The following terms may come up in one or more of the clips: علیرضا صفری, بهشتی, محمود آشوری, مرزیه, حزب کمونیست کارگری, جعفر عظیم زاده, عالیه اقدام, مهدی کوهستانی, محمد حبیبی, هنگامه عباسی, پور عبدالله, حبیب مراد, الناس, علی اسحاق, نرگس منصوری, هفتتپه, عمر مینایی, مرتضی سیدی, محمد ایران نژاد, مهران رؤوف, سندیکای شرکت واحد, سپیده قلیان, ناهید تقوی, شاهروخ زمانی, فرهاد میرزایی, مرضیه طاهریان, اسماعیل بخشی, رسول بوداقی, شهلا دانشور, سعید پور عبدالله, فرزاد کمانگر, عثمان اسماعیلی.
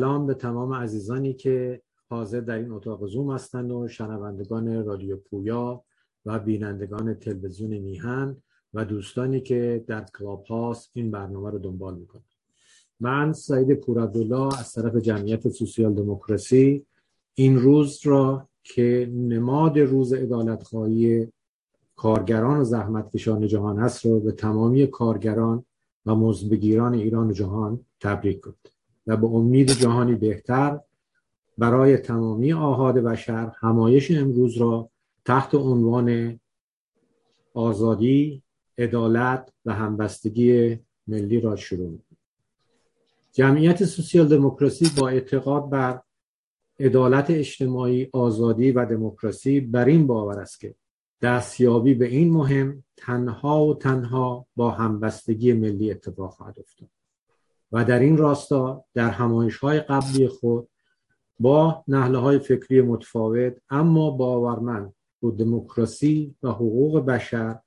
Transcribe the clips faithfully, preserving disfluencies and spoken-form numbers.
سلام به تمام عزیزانی که حاضر در این اتاق زوم هستند و شنوندگان رادیو پویا و بینندگان تلویزیون میهن و دوستانی که در کلاب هاست این برنامه رو دنبال میکنند. من سعید پور عبدالله از طرف جمعیت سوسیال دموکراسی این روز را که نماد روز عدالت‌خواهی کارگران و زحمتکشان جهان است را به تمامی کارگران و مزدبگیران ایران و جهان تبریک گفت و به امید جهانی بهتر برای تمامی آحاد بشر همایش امروز را تحت عنوان آزادی، عدالت و همبستگی ملی را شروع می‌کنیم. جمعیت سوسیال دموکراسی با اعتقاد بر عدالت اجتماعی، آزادی و دموکراسی بر این باور است که دستیابی به این مهم تنها و تنها با همبستگی ملی اتفاق خواهد افتاد و در این راستا در همایش‌های قبلی خود با نهله‌های فکری متفاوت اما باورمند به دموکراسی و حقوق بشر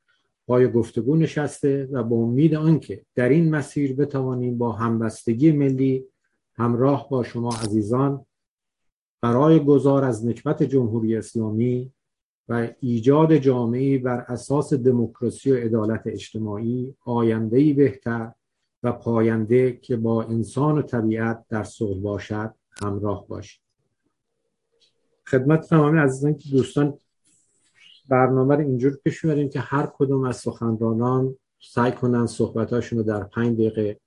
پای گفتگو نشسته و با امید آنکه در این مسیر بتوانیم با همبستگی ملی همراه با شما عزیزان برای گذار از نکبت جمهوری اسلامی و ایجاد جامعه‌ای بر اساس دموکراسی و عدالت اجتماعی آینده‌ای بهتر و پاینده که با انسان و طبیعت در صلح باشد همراه باشید. خدمت تمامی عزیزان که دوستان برنامه رو اینجور پیش می‌بریم که هر کدوم از سخنرانان سعی کنن صحبتاشون رو در پنج دقیقه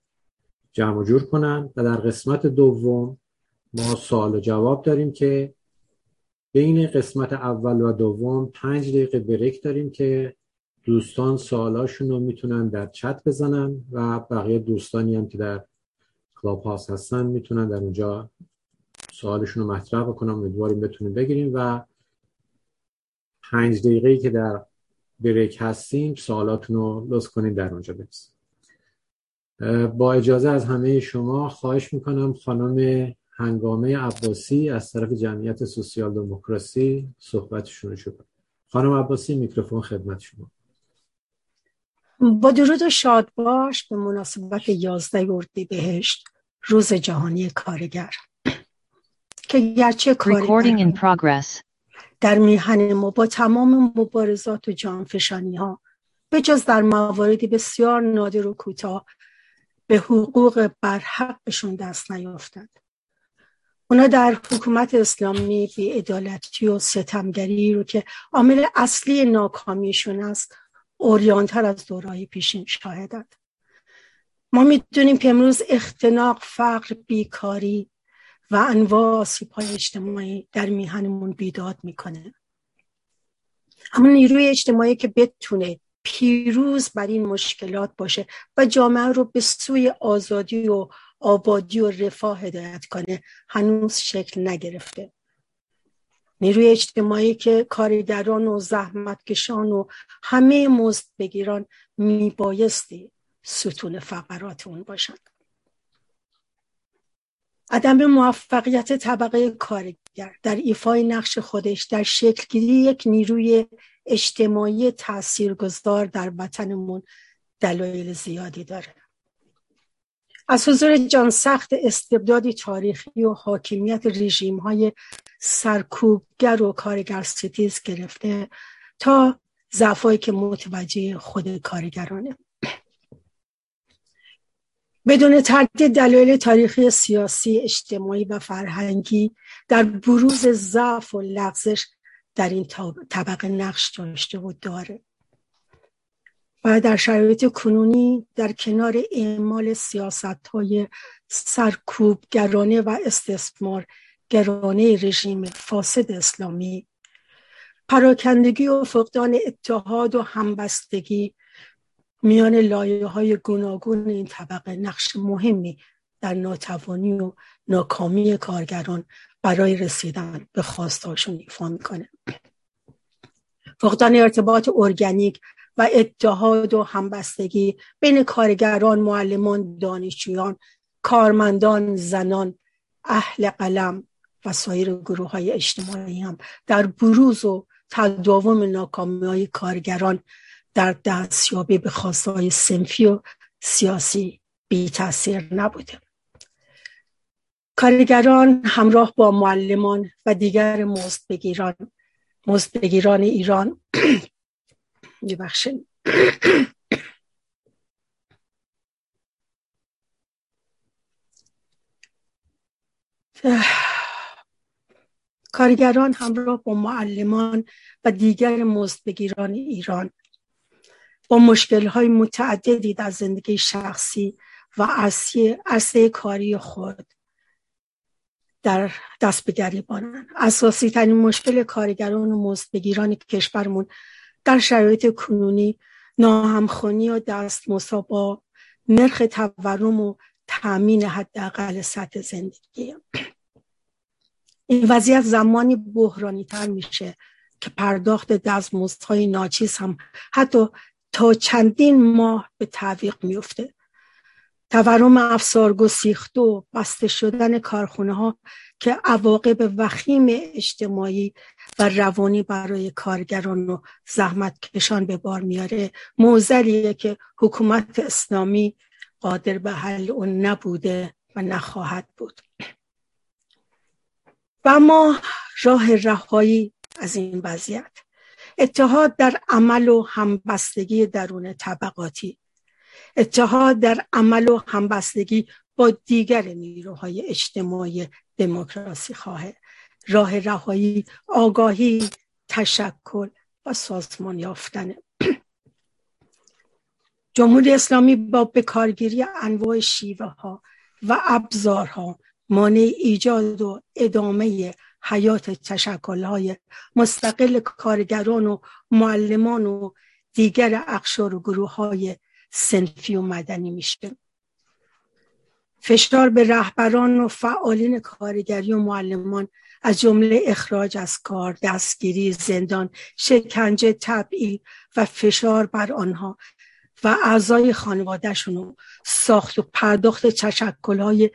جمع و جور کنن و در قسمت دوم ما سوال و جواب داریم که بین قسمت اول و دوم پنج دقیقه بریک داریم که دوستان سوالاشون رو میتونن در چت بزنن و بقیه دوستانی هم که در کلاب هاوس هستن میتونن در اونجا سوالشون رو مطرح بکنن. امیدواریم بتونیم بگیریم و پنج دقیقه‌ای که در بریک هستیم سوالاتون رو لطف کنین در اونجا بنویسید. با اجازه از همه شما خواهش میکنم خانم هنگامه عباسی از طرف جمعیت سوسیال دموکراسی صحبتشون رو شروع کنن. خانم عباسی میکروفون خدمت شما. با درود و شاد باش به مناسبت یازده اردیبهشت روز جهانی کارگر که گرچه کارگر در میهن با تمام مبارزات و جانفشانی ها به جز در مواردی بسیار نادر و کوتاه به حقوق برحقشون دست نیافتند. اونا در حکومت اسلامی بی‌عدالتی و ستمگری رو که عامل اصلی ناکامیشون است عریان‌تر از دورهای پیشین شاهدند. ما می‌دونیم که امروز اختناق، فقر، بیکاری و انواع آسیب‌های اجتماعی در میهنمون بیداد میکنه. همون نیروی اجتماعی که بتونه پیروز بر این مشکلات باشه و جامعه رو به سوی آزادی و آبادی و رفاه هدایت کنه هنوز شکل نگرفته. نیروی اجتماعی که کارگران و زحمتکشان و همه مزدبگیران میبایستی ستون فقرات اون باشند. عدم موفقیت طبقه کارگر در ایفای نقش خودش در شکلگیری یک نیروی اجتماعی تاثیرگذار در وطنمون دلایل زیادی داره. از حضور جان سخت استبدادی تاریخی و حاکمیت رژیم‌های سرکوبگر و کارگر ستیز گرفته تا ضعفایی که متوجه خود کارگرانه. بدون تردید دلایل تاریخی، سیاسی، اجتماعی و فرهنگی در بروز ضعف و لغزش در این طبقه نقش داشته و داره و در شرایط کنونی در کنار اعمال سیاست‌های سرکوبگرانه و استثمارگرانه رژیم فاسد اسلامی پراکندگی و فقدان اتحاد و همبستگی میان لایه‌های گوناگون این طبقه نقش مهمی در ناتوانی و ناکامی کارگران برای رسیدن به خواستهاشون ایفا می‌کنه. فقدان ارتباط ارگانیک و اتحاد و همبستگی بین کارگران، معلمان، دانشجویان، کارمندان، زنان، اهل قلم و سایر گروه‌های اجتماعی هم در بروز و تداوم ناکامی‌های کارگران در دستیابی به خواسته‌های صنفی و سیاسی بی‌تأثیر نبوده. کارگران همراه با معلمان و دیگر مزدبگیران مزدبگیران ایران ببخشید کارگران همراه با معلمان و دیگر مزدبگیران ایران با مشکل‌های متعددی در زندگی شخصی و عرصه کاری خود در دست به گریبانند. اساسی ترین مشکل کارگران و مزدبگیران کشورمون در شرایط کنونی ناهمخوانی و دستمزد با نرخ تورم و تامین حداقل سطح زندگی. این وضعیت زمانی بحرانی تر میشه که پرداخت دستمزدهای ناچیز هم حتی تا چندین ماه به تعویق میفته. تورم افسارگسیخته و بسته شدن کارخونه ها که عواقب وخیم اجتماعی و روانی برای کارگران و زحمتکشان به بار میاره، معضلیه که حکومت اسلامی قادر به حل اون نبوده و نخواهد بود. و ما راه رهایی از این وضعیت، اتحاد در عمل و همبستگی درون طبقاتی، اتحاد در عمل و همبستگی با دیگر نیروهای اجتماعی دموکراسی خواهد. راه رهایی آگاهی، تشکل و سازمان یافتن. جمهوری اسلامی با بکارگیری انواع شیوه ها و ابزارها مانع ایجاد و ادامه حیات تشکل های مستقل کارگران و معلمان و دیگر اقشار و گروه های صنفی و مدنی میشه. فشار به رهبران و فعالین کارگری و معلمان از جمله اخراج از کار، دستگیری، زندان، شکنجه، تبعید و فشار بر آنها و اعضای خانوادهشون و ساخت و پرداخت تشکل‌های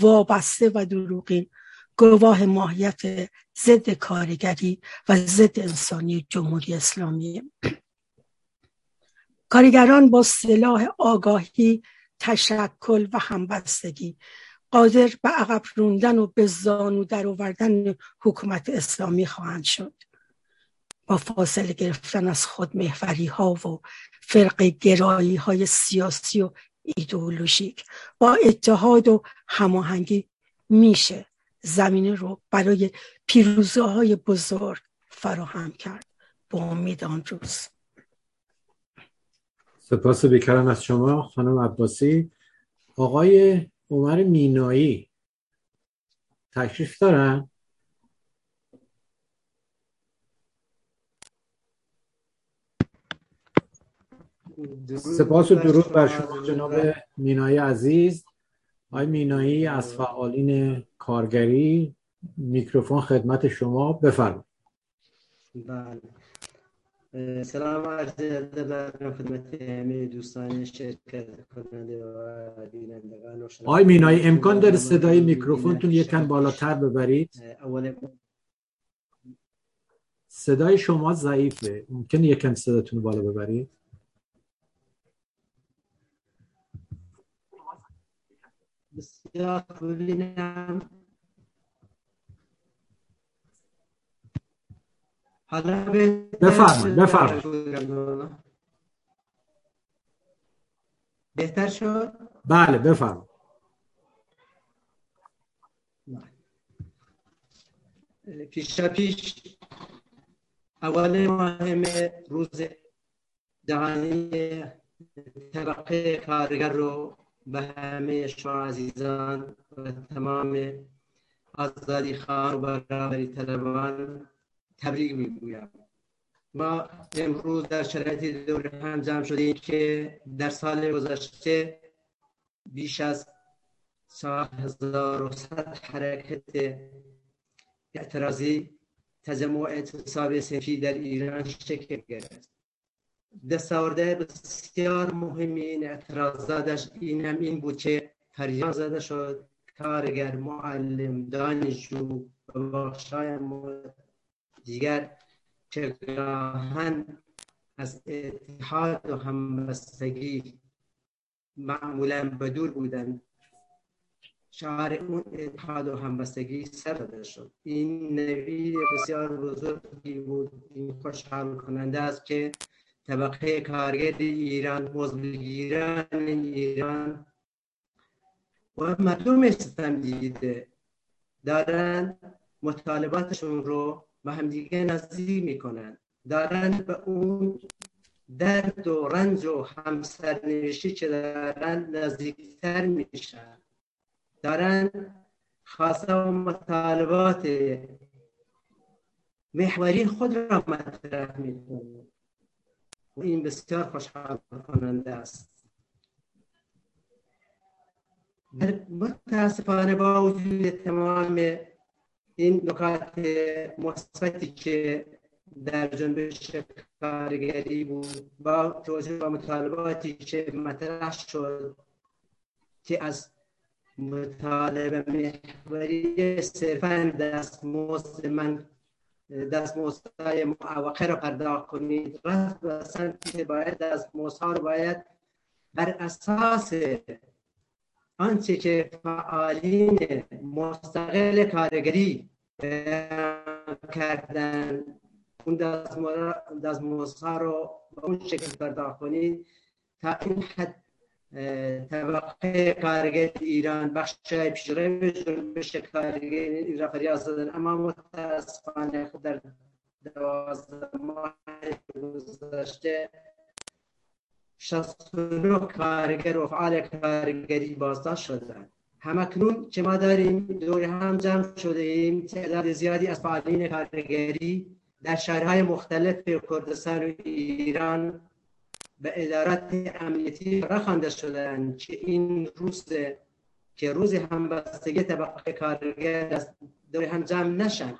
وابسته و دروغین گواه ماهیت ضد کارگری و ضد انسانی جمهوری اسلامی. کارگران با سلاح آگاهی، تشکل و همبستگی قادر به عقب راندن و به زانو در آوردن حکومت اسلامی خواهند شد. با فاصله گرفتن از خودمحوری ها و فرق گرایی های سیاسی و ایدئولوژیک با اتحاد و هماهنگی میشه زمینه رو برای پیروزی های بزرگ فراهم کرد. با امید آن روز. سپاس بیکران از شما خانم عباسی. آقای عمر مینایی تشریف دارن؟ سپاس و درود بر شما جناب مینایی عزیز. آقای مینایی از فعالین کارگری، میکروفون خدمت شما، بفرمایید. بله. سلام عرض ادب دارم خدمت همه دوستان شرکت کننده و بینندگان. آقای مینایی امکان داره صدای میکروفونتون یکم بالاتر ببرید؟ اول صدای شما ضعیفه، ممکنه یکم صداتون بالا ببرید؟ بسیار ببینم حالا بفرمایید. بفرمایید بهتر شد؟ بله بفرمایید. پیشا پیش اول مهم روز جهانی ترقی کارگر رو به همه شما عزیزان و تمام آزادی خواهان و برابری طلبان تبریک میگویم. ما امروز در شرایطی دور هم جمع شدیم که در سال گذشته بیش از چهار هزار و صد حرکت اعتراضی تجمع اعتصاب صنفی در ایران شکل گرفت. دستاورده بسیار مهم این اعتراضاتش اینم این بود که فریاد زده شد کارگر، معلم، دانشجو و بخشای دیگر که گاهن از اتحاد و همبستگی معمولا بدور بودند شعار اون اتحاد و همبستگی سر داده شد. این نوید بسیار بزرگی بود. این خوشحال کننده است که طبقه کارگر ایران، مزدوران ایران و مردم ستم دیده دارن مطالباتشون رو به همدیگه نزدیک میکنن، دارن به اون درد و رنج و همسرنوشتی که دارن نزدیکتر میشن، دارن خاصه و مطالبات محوری خود را مطرح میکنن و این بسیار خوشحال کننده است. متاسفانه با وجود تمام این نکات مثبتی که در جنبش کارگری بود، با توجه به مطالباتی که مطرح شد که از مطالبه محوری صرفاً دستمزد من دستمزدهای معوقه را پرداخت کنید، رفت به سمتی که باید دستمزدها رو باید بر اساس آنچه که فعالین مستقل کارگری کردن اون دستمزدها رو به اون شکل پرداخت کنید تا این حد طبقه کارگر ایران بخشای پیشرو جنبش کارگری را فریاد زدن. اما متاسفانه خود در دوازده ماه گذشته شصت و نه کارگر و فعال کارگری بازداشت شدند. همکنون که ما داریم دور هم جمع شده ایم، تعداد زیادی از فعالین کارگری در شهرهای مختلف کردستان و ایران به ادارات امنیتی رخنده شدند که این روز که روز همبستگی طبقه کارگر دور هم جمع نشن،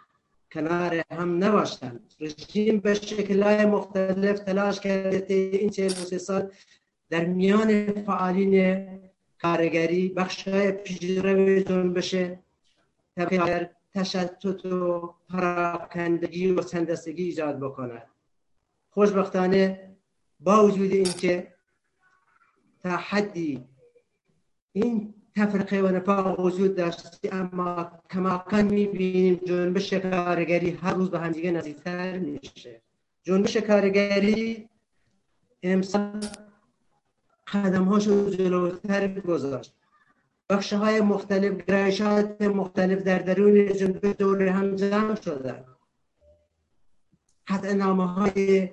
کنار هم نباشند. رژیم به شکل‌های مختلف تلاش کرده این چهل و سه سال در میان فعالین کارگری بخش‌های پیشرو جنبش طبقه تشتت و پراکندگی و سندستگی ایجاد بکند. خوشبختانه با وجود اینکه تا حدی این تفرقه و نفاق وجود داشت، اما کماکان می‌بینیم جنبش کارگری هر روز به هم دیگه نزدیک‌تر میشه. جنبش کارگری امسال قدم‌هاش رو جلوتر گذاشت. بخش‌های مختلف، گرایشات مختلف در درون جنبش دور هم جمع شدند. قطعنامه‌های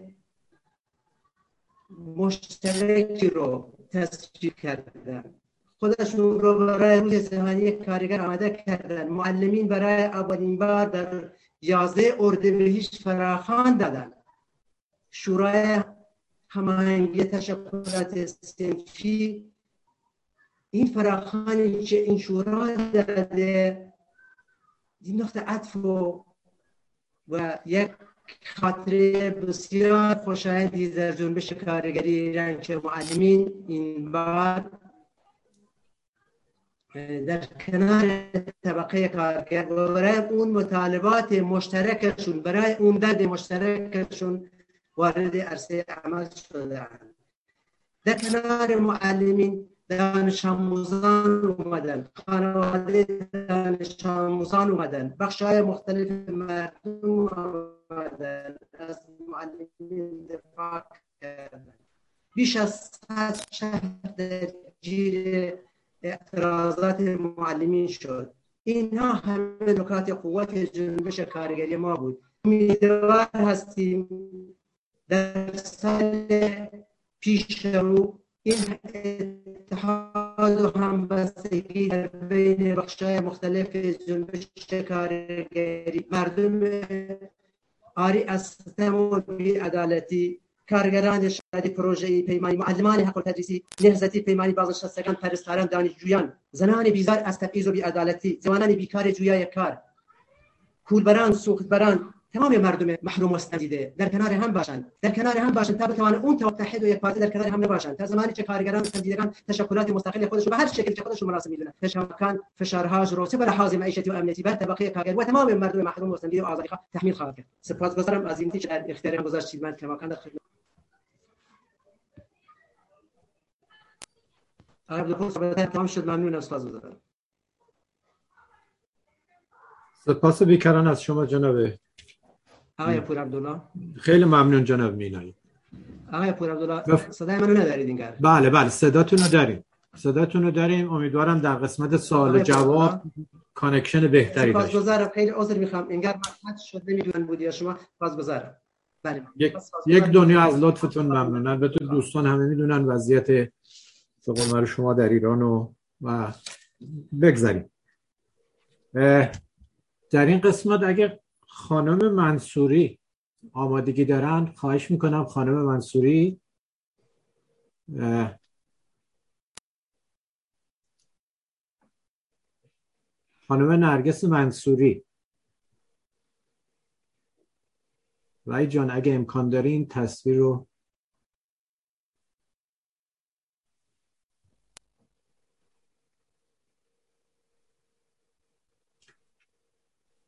مشترکی رو تصویب کردند. خودشون رو برای روز جهانی کارگر آماده کردن. معلمین برای اولین بار در یازده اردیبهشت فراخوان دادن. شورای هماهنگی تشکلات صنفی این فراخوانی که این شورا داده، این نقطه عطف و, و یک خاطره بسیار خوشایندی در جنبش کارگری ایران که معلمین این بار در کنار طبقه کارگر برای اون مطالبات مشترکشون، برای اون درد مشترکشون وارد عرصه عمل شدند. در کنار معلمین دانش آموزان اومدن، خانواده دانش آموزان اومدن، بخش‌های مختلف مردم اومدن، از معلمین دفاع کردن. بیش از صد شهر در جیر اعتراضات معلمین شد. اینها همه نکات قوت جنبش کارگری ما بود. امیدوار هستیم در سال پیش رو این اتحاد و همبستگی در بین بخش‌های مختلف جنبش کارگری، مردم آری از ستم و بی‌عدالتی، کارگران شهادی پروژه‌ای پیمانی، معلمان حق التدریسی، نهضتی پیمانی، بازنشستگان، پرستاران، دانشجویان، زنان بیزار از تبعیض و بی‌عدالتی، جوانان بیکار جویای کار، کولبران، سوختبران، تمام مردم محروم و ستمدیده در کنار هم باشند، در کنار هم باشند تا بتوان اون توحید و یکپارچه در کنار هم نباشند. تا زمانی که کارگران ستمدیدگان تشکلات مستقل خودشون به هر شکلی که خودشون مناسب میدونن تشکلات فشارها جروسی بر حوزه معیشتی و امنیتی بر طبقه کارگر و تمام مردم محروم و ستمدیده و آزادی خواه تحمیل خواهد کرد. سپاسگزارم از این که اختیار گذاشتید من کماکان در خدمت آقای عبدالله صحبت تمام شد. ممنون استاد بزرگوار. سپاس بیکران از شما جناب آقای پور عبدالله. خیلی ممنون جناب مینایی. آقای پور عبدالله صدای منو ندارید انگار؟ بله بله صداتون رو داریم، صداتون رو داریم. امیدوارم در قسمت سوال و جواب کانکشن بهتری داشت. بازگذارم، خیلی عذر میخوام انگار مقطع شد نمیدونم بود یا شما. بازگذارم. بله یک یک دنیا از لطفتون ممنون. البته دوستان همه میدونن وضعیت سقوط شما در ایران و و بگذاریم. در این قسمت اگه خانم منصوری آمادگی دارن خواهش میکنم خانم منصوری خانم نرگس منصوری رای جان اگه امکان داره این تصویر رو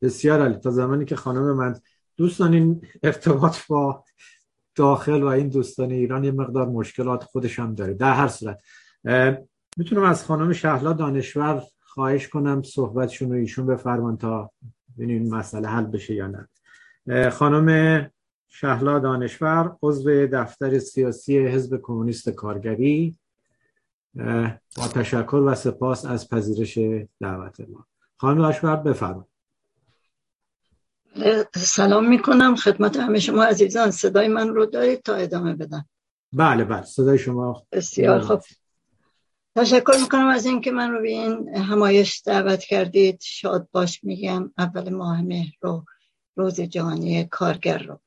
بسیار عالی. تا زمانی که خانم من دوستان این ارتباط با داخل و این دوستان ایران یه مقدار مشکلات خودش هم داره. در هر صورت میتونم از خانم شهلا دانشور خواهش کنم صحبتشون رو ایشون بفرمان تا ببینیم مسئله حل بشه یا نه. خانم شهلا دانشور عضو دفتر سیاسی حزب کمونیست کارگری، با تشکر و سپاس از پذیرش دعوت ما. خانم دانشور بفرمایید. سلام میکنم خدمت همه شما عزیزان. صدای من رو دارید تا ادامه بدم؟ بله بله صدای شما بسیار خوب. تشکر میکنم از اینکه من رو به این همایش دعوت کردید. شاد باش میگم اول ماه مهر رو، روز جهانی کارگر رو.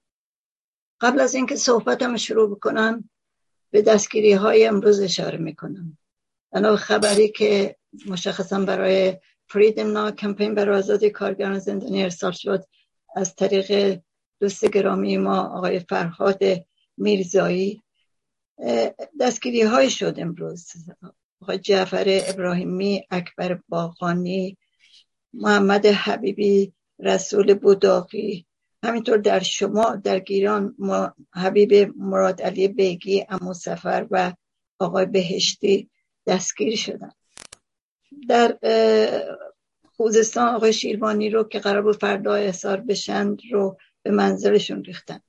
قبل از اینکه صحبتم شروع بکنم به دستگیری های امروز اشاره میکنم. بنا خبری که مشخصا برای فریدم ناو کمپین برای آزادی کارگران زندانی ارسال شد از طریق دوست گرامی ما آقای فرهاد میرزایی، دستگیری های شد امروز. آقای جعفر ابراهیمی، اکبر باقانی، محمد حبیبی، رسول بوداقی، همینطور در شما در گیلان حبیب مراد، علی بیگی، عمو سفر و آقای بهشتی دستگیر شدند. در خوزستان آقای شیروانی رو که قرار بود فردا احضار بشن رو به منزلشون ریختن.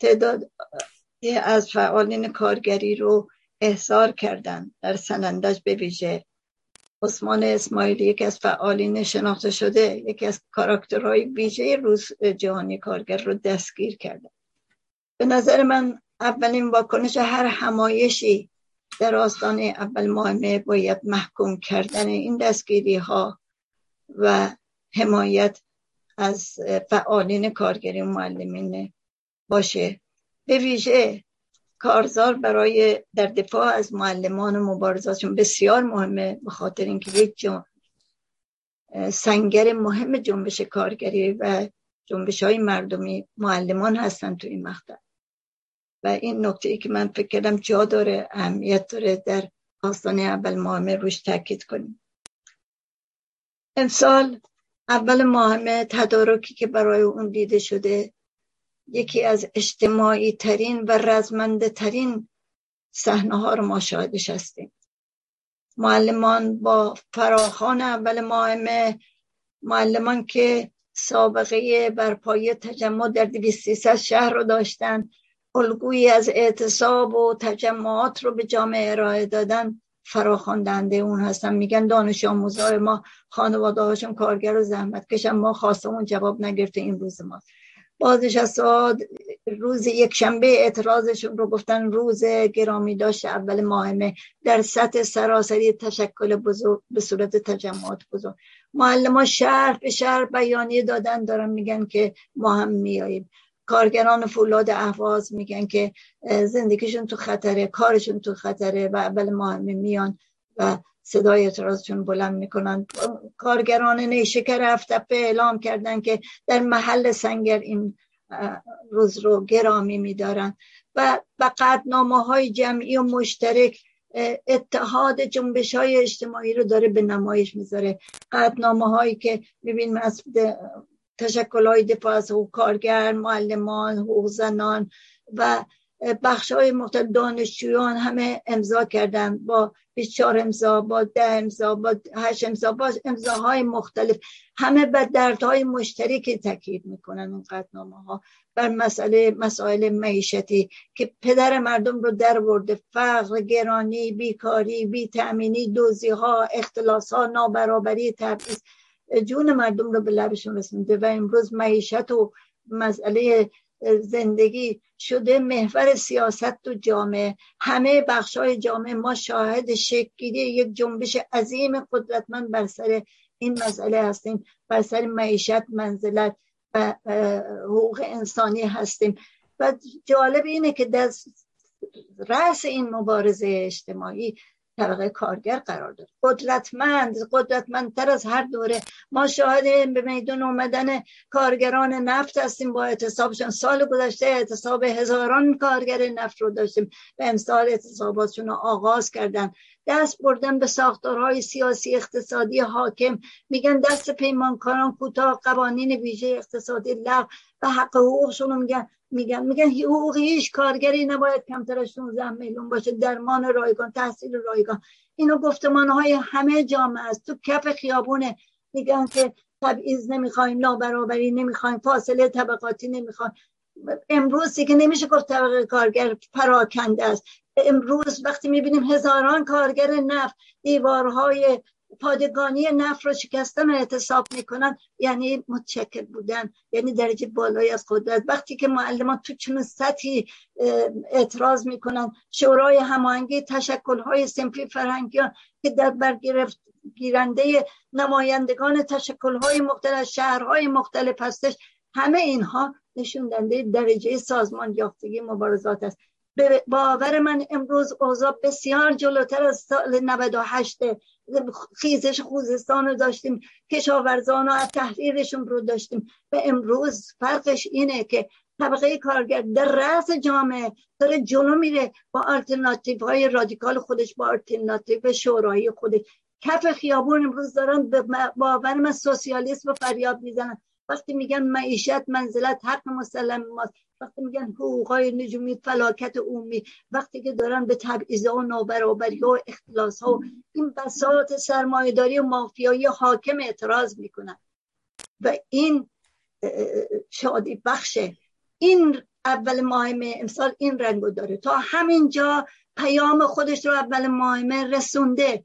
تعداد از فعالین کارگری رو احضار کردن. در سنندج به ویژه عثمان اسماعیلی یکی از فعالین شناخته شده، یکی از کاراکترهای ویژه روز جهانی کارگر رو دستگیر کردن. به نظر من اولین واکنش هر همایشی در آستانه اول ماه باید محکوم کردن این دستگیری ها و حمایت از فعالین کارگری و معلمین باشه. به ویژه کارزار برای در دفاع از معلمان و مبارزاتشون بسیار مهمه، به خاطر اینکه یک سنگر مهم جنبش کارگری و جنبش های مردمی معلمان هستن تو این مقطع و این نکته ای که من فکر کردم جا داره، اهمیت داره در آستانه اول ماه مه روش تاکید کنیم. امسال اول ماه مه تدارکی که برای اون دیده شده یکی از اجتماعی ترین و رزمنده ترین صحنه ها رو ما شاهدش هستیم. معلمان با فراخوان اول ماه مه، معلمان که سابقه برپایی تجمع در دویست سیصد شهر رو داشتن، الگویی از اعتصاب و تجمعات رو به جامعه ارائه دادن، فراخواندنده اون هستن. میگن دانش آموزای ما خانواده هاشون کارگر و زحمت کشن، ما خواستمون جواب نگرفته، این روز ما. بازنشسته‌ها روز یک شنبه اعتراضشون رو گفتن روز گرامی داشت اول ماه مه در سطح سراسری تشکل بزرگ به صورت تجمعات بزرگ. معلمان شهر به شهر بیانیه دادن، دارن میگن که ما هم میاییم. کارگران فولاد اهواز میگن که زندگیشون تو خطره، کارشون تو خطره و اول ماه میان و صدای اعتراضشون بلند میکنن. کارگران نیشکر هفتپه اعلام کردن که در محل سنگر این روز رو گرامی میدارن و با قطعنامه‌های جمعی و مشترک اتحاد جنبش‌های اجتماعی رو داره به نمایش میذاره. قطعنامه‌هایی که میبین از تشکل‌های دفاع از حقوق کارگر، معلمان، حقوق زنان و بخش‌های مختلف دانشجویان همه امضا کردن، با بیست و چهار امضا، با ده امضا، با هشت امضا، با امضاهای مختلف، همه به دردهای مشترکی تاکید میکنن اون قطعنامه‌ها، بر مسئله مسائل معیشتی که پدر مردم رو در برده، فقر، گرانی، بیکاری، بی‌تأمینی، دزدی‌ها، اختلاس‌ها، نابرابری، تبعیض، جون مردم رو به لبشون رسونده و امروز معیشت و مسئله زندگی شده محور سیاست تو جامعه. همه بخش‌های جامعه ما شاهد شکل‌گیری یک جنبش عظیم قدرتمند بر سر این مسئله هستیم، بر سر معیشت، منزلت و حقوق انسانی هستیم. و جالب اینه که در رأس این مبارزه اجتماعی طبقه کارگر قرار داره، قدرتمند، قدرتمندتر از هر دوره. ما شاهد به میدون اومدن کارگران نفت هستیم با اعتصابشون. سال گذشته اعتصاب هزاران کارگر نفت رو داشتیم و امسال اعتصاباتشون رو آغاز کردن. دست بردن به ساختارهای سیاسی اقتصادی حاکم، میگن دست پیمانکاران کوتاه، قوانین ویژه اقتصادی لغو و حق حقوقشون رو میگن میگن میگن حقوق هیچ کارگری نباید کمتر از شانزده میلیون باشه، درمان رایگان، تحصیل رایگان. اینو گفتمانهای همه جامعه است، تو کف خیابونه. میگن که تبعیض نمیخوایم، نابرابری نمیخوایم، فاصله طبقاتی نمیخوایم. امروز که نمیشه گفت طبقه کارگر پراکنده است. امروز وقتی میبینیم هزاران کارگر نفت دیوارهای پادگانی نفت رو شکستن و اعتصاب میکنن، یعنی متشکل بودن، یعنی درجه بالایی از قدرت. وقتی که معلمان تو چنین سطحی اعتراض میکنن، شورای هماهنگی تشکل‌های صنفی فرهنگیان که در برگرفت گیرنده نمایندگان تشکل‌های مختلف شهرهای مختلف هستش، همه اینها نشون دهنده درجه سازمان یافتگی مبارزات است. به باور من امروز اوضاع بسیار جلوتر از سال نود و هشت. خیزش خوزستان رو داشتیم، کشاورزان رو از تحریرشون رو داشتیم و امروز فرقش اینه که طبقه کارگر در رأس جامعه داره جلو میره با آلترناتیو های رادیکال خودش، با آلترناتیو شورایی خودش. کف خیابون امروز دارن به باور من سوسیالیست و فریاد میزنن. وقتی میگن معیشت، منزلت، حق مسلم ماست، وقتی میگن حقوقهای نجومی، فلاکت عمومی، وقتی که دارن به تبعیض‌ها و نابرابری و اختلاس‌ها و این بساط سرمایه‌داری و مافیایی حاکم اعتراض میکنن و این شادی بخشه. این اول ماه مه امسال این رنگو داره، تا همینجا پیام خودش رو اول ماه مه رسونده.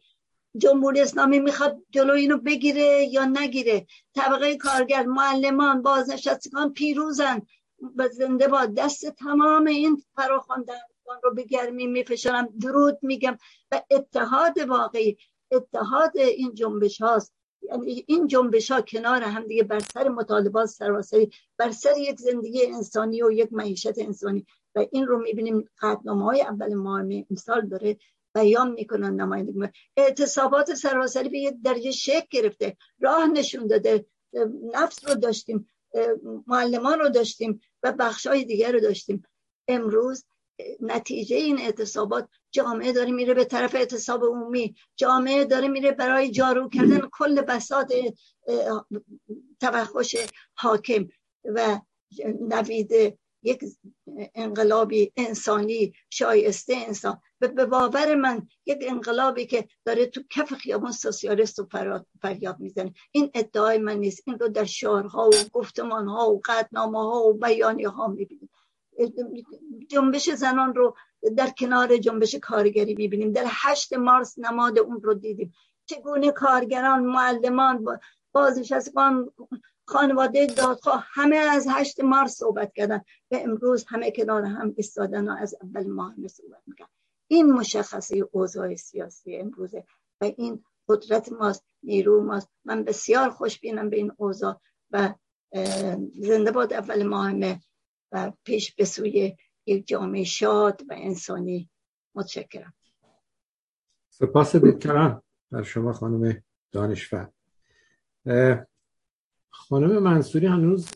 جمهوری اسلامی میخواد جلو اینو بگیره یا نگیره. طبقه کارگر، معلمان، بازنشستگان پیروزن. زنده باد. دست تمام این فراخواندگان رو به گرمی میفشارم، درود میگم و اتحاد واقعی، اتحاد این جنبش هاست. یعنی این جنبش ها کنار هم دیگه بر سر مطالبات سراسری، بر سر یک زندگی انسانی و یک معیشت انسانی و این رو میبینیم قطعنامه‌های اول ماه امسال داره بیان میکنن. نمایندگان اعتصابات سراسری به یک درجه شکل گرفته، راه نشون داده. نفس رو داشتیم، معلمان رو داشتیم و بخشای دیگر رو داشتیم. امروز نتیجه این اعتصابات، جامعه داره میره به طرف اعتصاب عمومی، جامعه داره میره برای جارو کردن کل بساط توحش حاکم و نوید یک انقلابی انسانی شایسته انسان. به باور من یک انقلابی که داره تو کف خیابان سوسیالیست و فریاد میزنه. این ادعای من نیست، این رو در شعارها و گفتمانها و قطعنامه‌ها و بیانیه‌ها میبینیم. جنبش زنان رو در کنار جنبش کارگری میبینیم. در هشت مارس نماد اون رو دیدیم، چگونه کارگران، معلمان، بازنشستگان، خانواده دادخواه همه از هشت مارس صحبت کردن و امروز همه کنار هم ایستادن و از اول ماه صحبت میکنن. این مشخصه اوضاع سیاسی امروزه و این قدرت ماست، نیرو ماست. من بسیار خوشبینم به این اوضاع و زنده باد اول ماه مه و پیش به سوی یک جامعه شاد و انسانی. متشکرم. سپاس بی‌کران بر شما خانم دانشور. خانم منصوری هنوز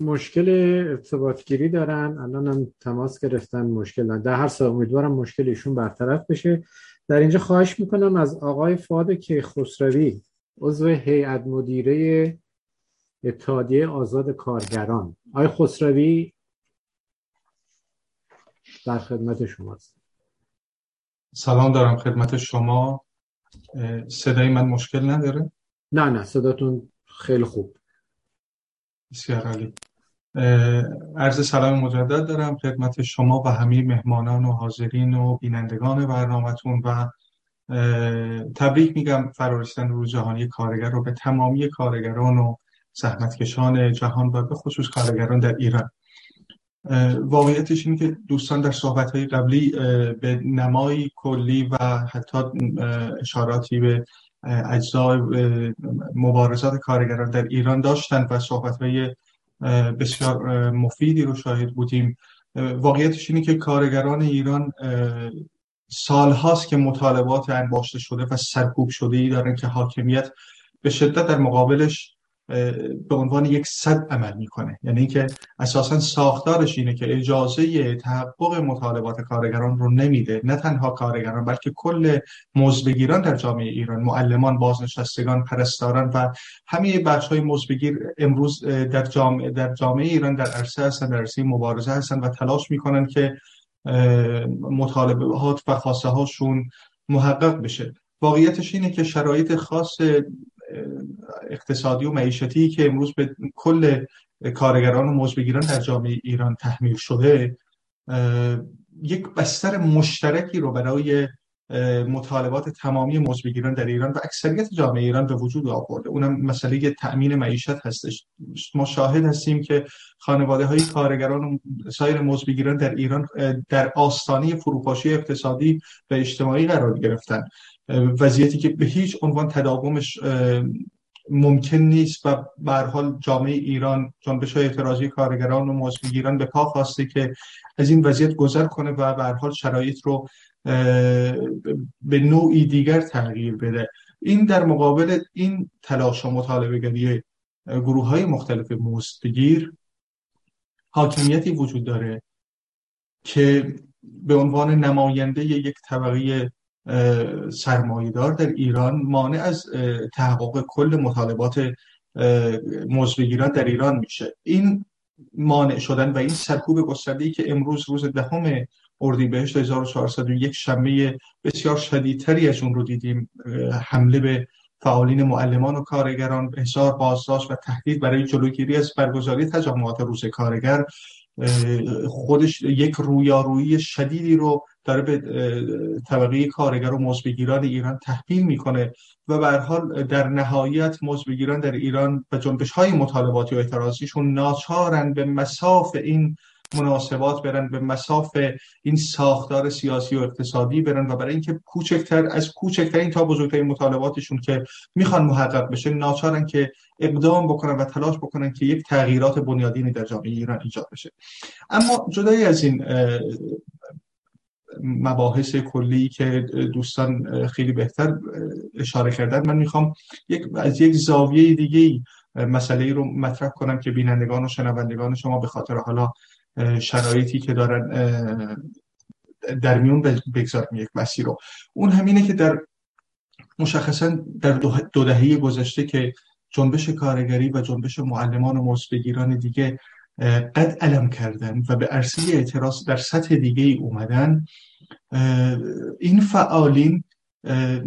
مشکل ارتباطگیری دارن، الان هم تماس گرفتن مشکل دارن. در هر سال امیدوارم مشکل ایشون برطرف بشه. در اینجا خواهش میکنم از آقای فاده خسروی، عضو هیئت مدیره اتحادیه آزاد کارگران. آقای خسروی در خدمت شماست. سلام دارم خدمت شما. صدای من مشکل نداره؟ نه نه صداتون خیلی خوب. بسیار عالی. عرض سلام مجدد دارم خدمت شما و همه مهمانان و حاضرین و بینندگان برنامه‌تون و تبریک میگم فرارسیدن روز جهانی کارگر رو به تمامی کارگران و زحمتکشان جهان و به خصوص کارگران در ایران. واقعیتش اینه که دوستان در صحبت‌های قبلی به نمای کلی و حتی اشاراتی به اجزای مبارزات کارگران در ایران داشتن و صحبت‌های بسیار مفیدی رو شاهد بودیم. واقعیتش اینه که کارگران ایران سال‌هاست که مطالبات انباشته شده و سرکوب شده‌ای دارن که حاکمیت به شدت در مقابلش به عنوان یک صد عمل میکنه. یعنی اینکه اساساً ساختارش اینه که اجازه تحقق مطالبات کارگران رو نمیده. نه تنها کارگران بلکه کل مزدبگیران در جامعه ایران، معلمان، بازنشستگان، پرستاران و همه بخش‌های مزدبگیر امروز در جامعه در جامعه ایران در عرصه هستن، در عرصه مبارزه هستن و تلاش میکنن که مطالبات و خواسته هاشون محقق بشه. واقعیتش اینه که شرایط خاص اقتصادی و معیشتی که امروز به کل کارگران و مزدبگیران در جامعه ایران تحمیل شده یک بستر مشترکی رو برای مطالبات تمامی مزدبگیران در ایران و اکثریت جامعه ایران به وجود آورده. اونم مسئله تأمین معیشت هستش. ما شاهد هستیم که خانواده‌های کارگران و سایر مزدبگیران در ایران در آستانه فروپاشی اقتصادی و اجتماعی قرار گرفتن، وضعیتی که به هیچ عنوان تداومش ممکن نیست و به هر حال جامعه ایران جنبش‌های اعتراضی کارگران و مزدبگیران به پا خواسته که از این وضعیت گذر کنه و به هر حال شرایط رو به نوعی دیگر تغییر بده. این در مقابل این تلاش و مطالبه‌گری گروه‌های مختلف مزدبگیر حاکمیتی وجود داره که به عنوان نماینده یک طبقه سرمایه‌دار در ایران مانع از تحقق کل مطالبات مزدبگیران در ایران میشه. این مانع شدن و این سرکوب گسترده‌ای که امروز روز دهم اردیبهشت هزار و چهارصد و یک شنبه بسیار شدیدتری از اون رو دیدیم، حمله به فعالین معلمان و کارگران، احضار، بازداشت و تهدید برای جلوگیری از برگزاری تجمعات روز کارگر، خودش یک رویارویی شدیدی رو داره به طبقه کارگر و مزدبگیران ایران تحمیل میکنه و به هر حال در نهایت مزدبگیران در ایران و جنبش‌های مطالباتی و اعتراضیشون ناچارن به مصاف این مناسبات برن، به مصاف این ساختار سیاسی و اقتصادی برن و برای اینکه کوچکتر از کوچکترین تا بزرگترین مطالباتشون که میخوان محقق بشه ناچارن که اقدام بکنن و تلاش بکنن که یک تغییرات بنیادینی در جامعه ایران ایجاد بشه. اما جدای از این مباحث کلی که دوستان خیلی بهتر اشاره کردن، من میخوام یک از یک زاویه دیگه‌ای مسئله رو مطرح کنم که بینندگان و شنوندگان شما به خاطر حالا شرایطی که دارن در میون بگذارم یک مسیر رو. اون همینه که در مشخصا در دو دهه گذشته که جنبش کارگری و جنبش معلمان و مزدبگیران دیگه قد علم کردن و به عرصه اعتراض در سطح دیگه ای اومدن، این فعالین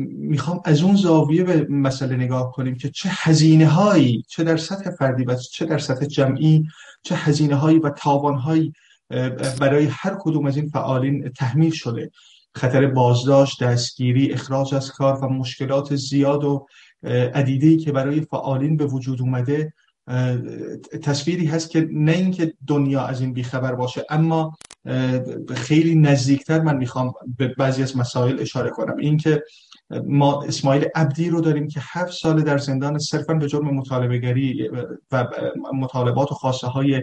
میخوام از اون زاویه به مسئله نگاه کنیم که چه هزینه هایی، چه در سطح فردی و چه در سطح جمعی، چه هزینه هایی و تاوان هایی برای هر کدوم از این فعالین تحمیل شده. خطر بازداشت، دستگیری، اخراج از کار و مشکلات زیاد و عدیده‌ای که برای فعالین به وجود اومده تصویری هست که نه اینکه دنیا از این بیخبر باشه، اما خیلی نزدیکتر من میخوام به بعضی از مسائل اشاره کنم. اینکه ما اسماعیل عبدی رو داریم که هفت سال در زندان صرفاً به جرم مطالبه گری و مطالبات و خواسته های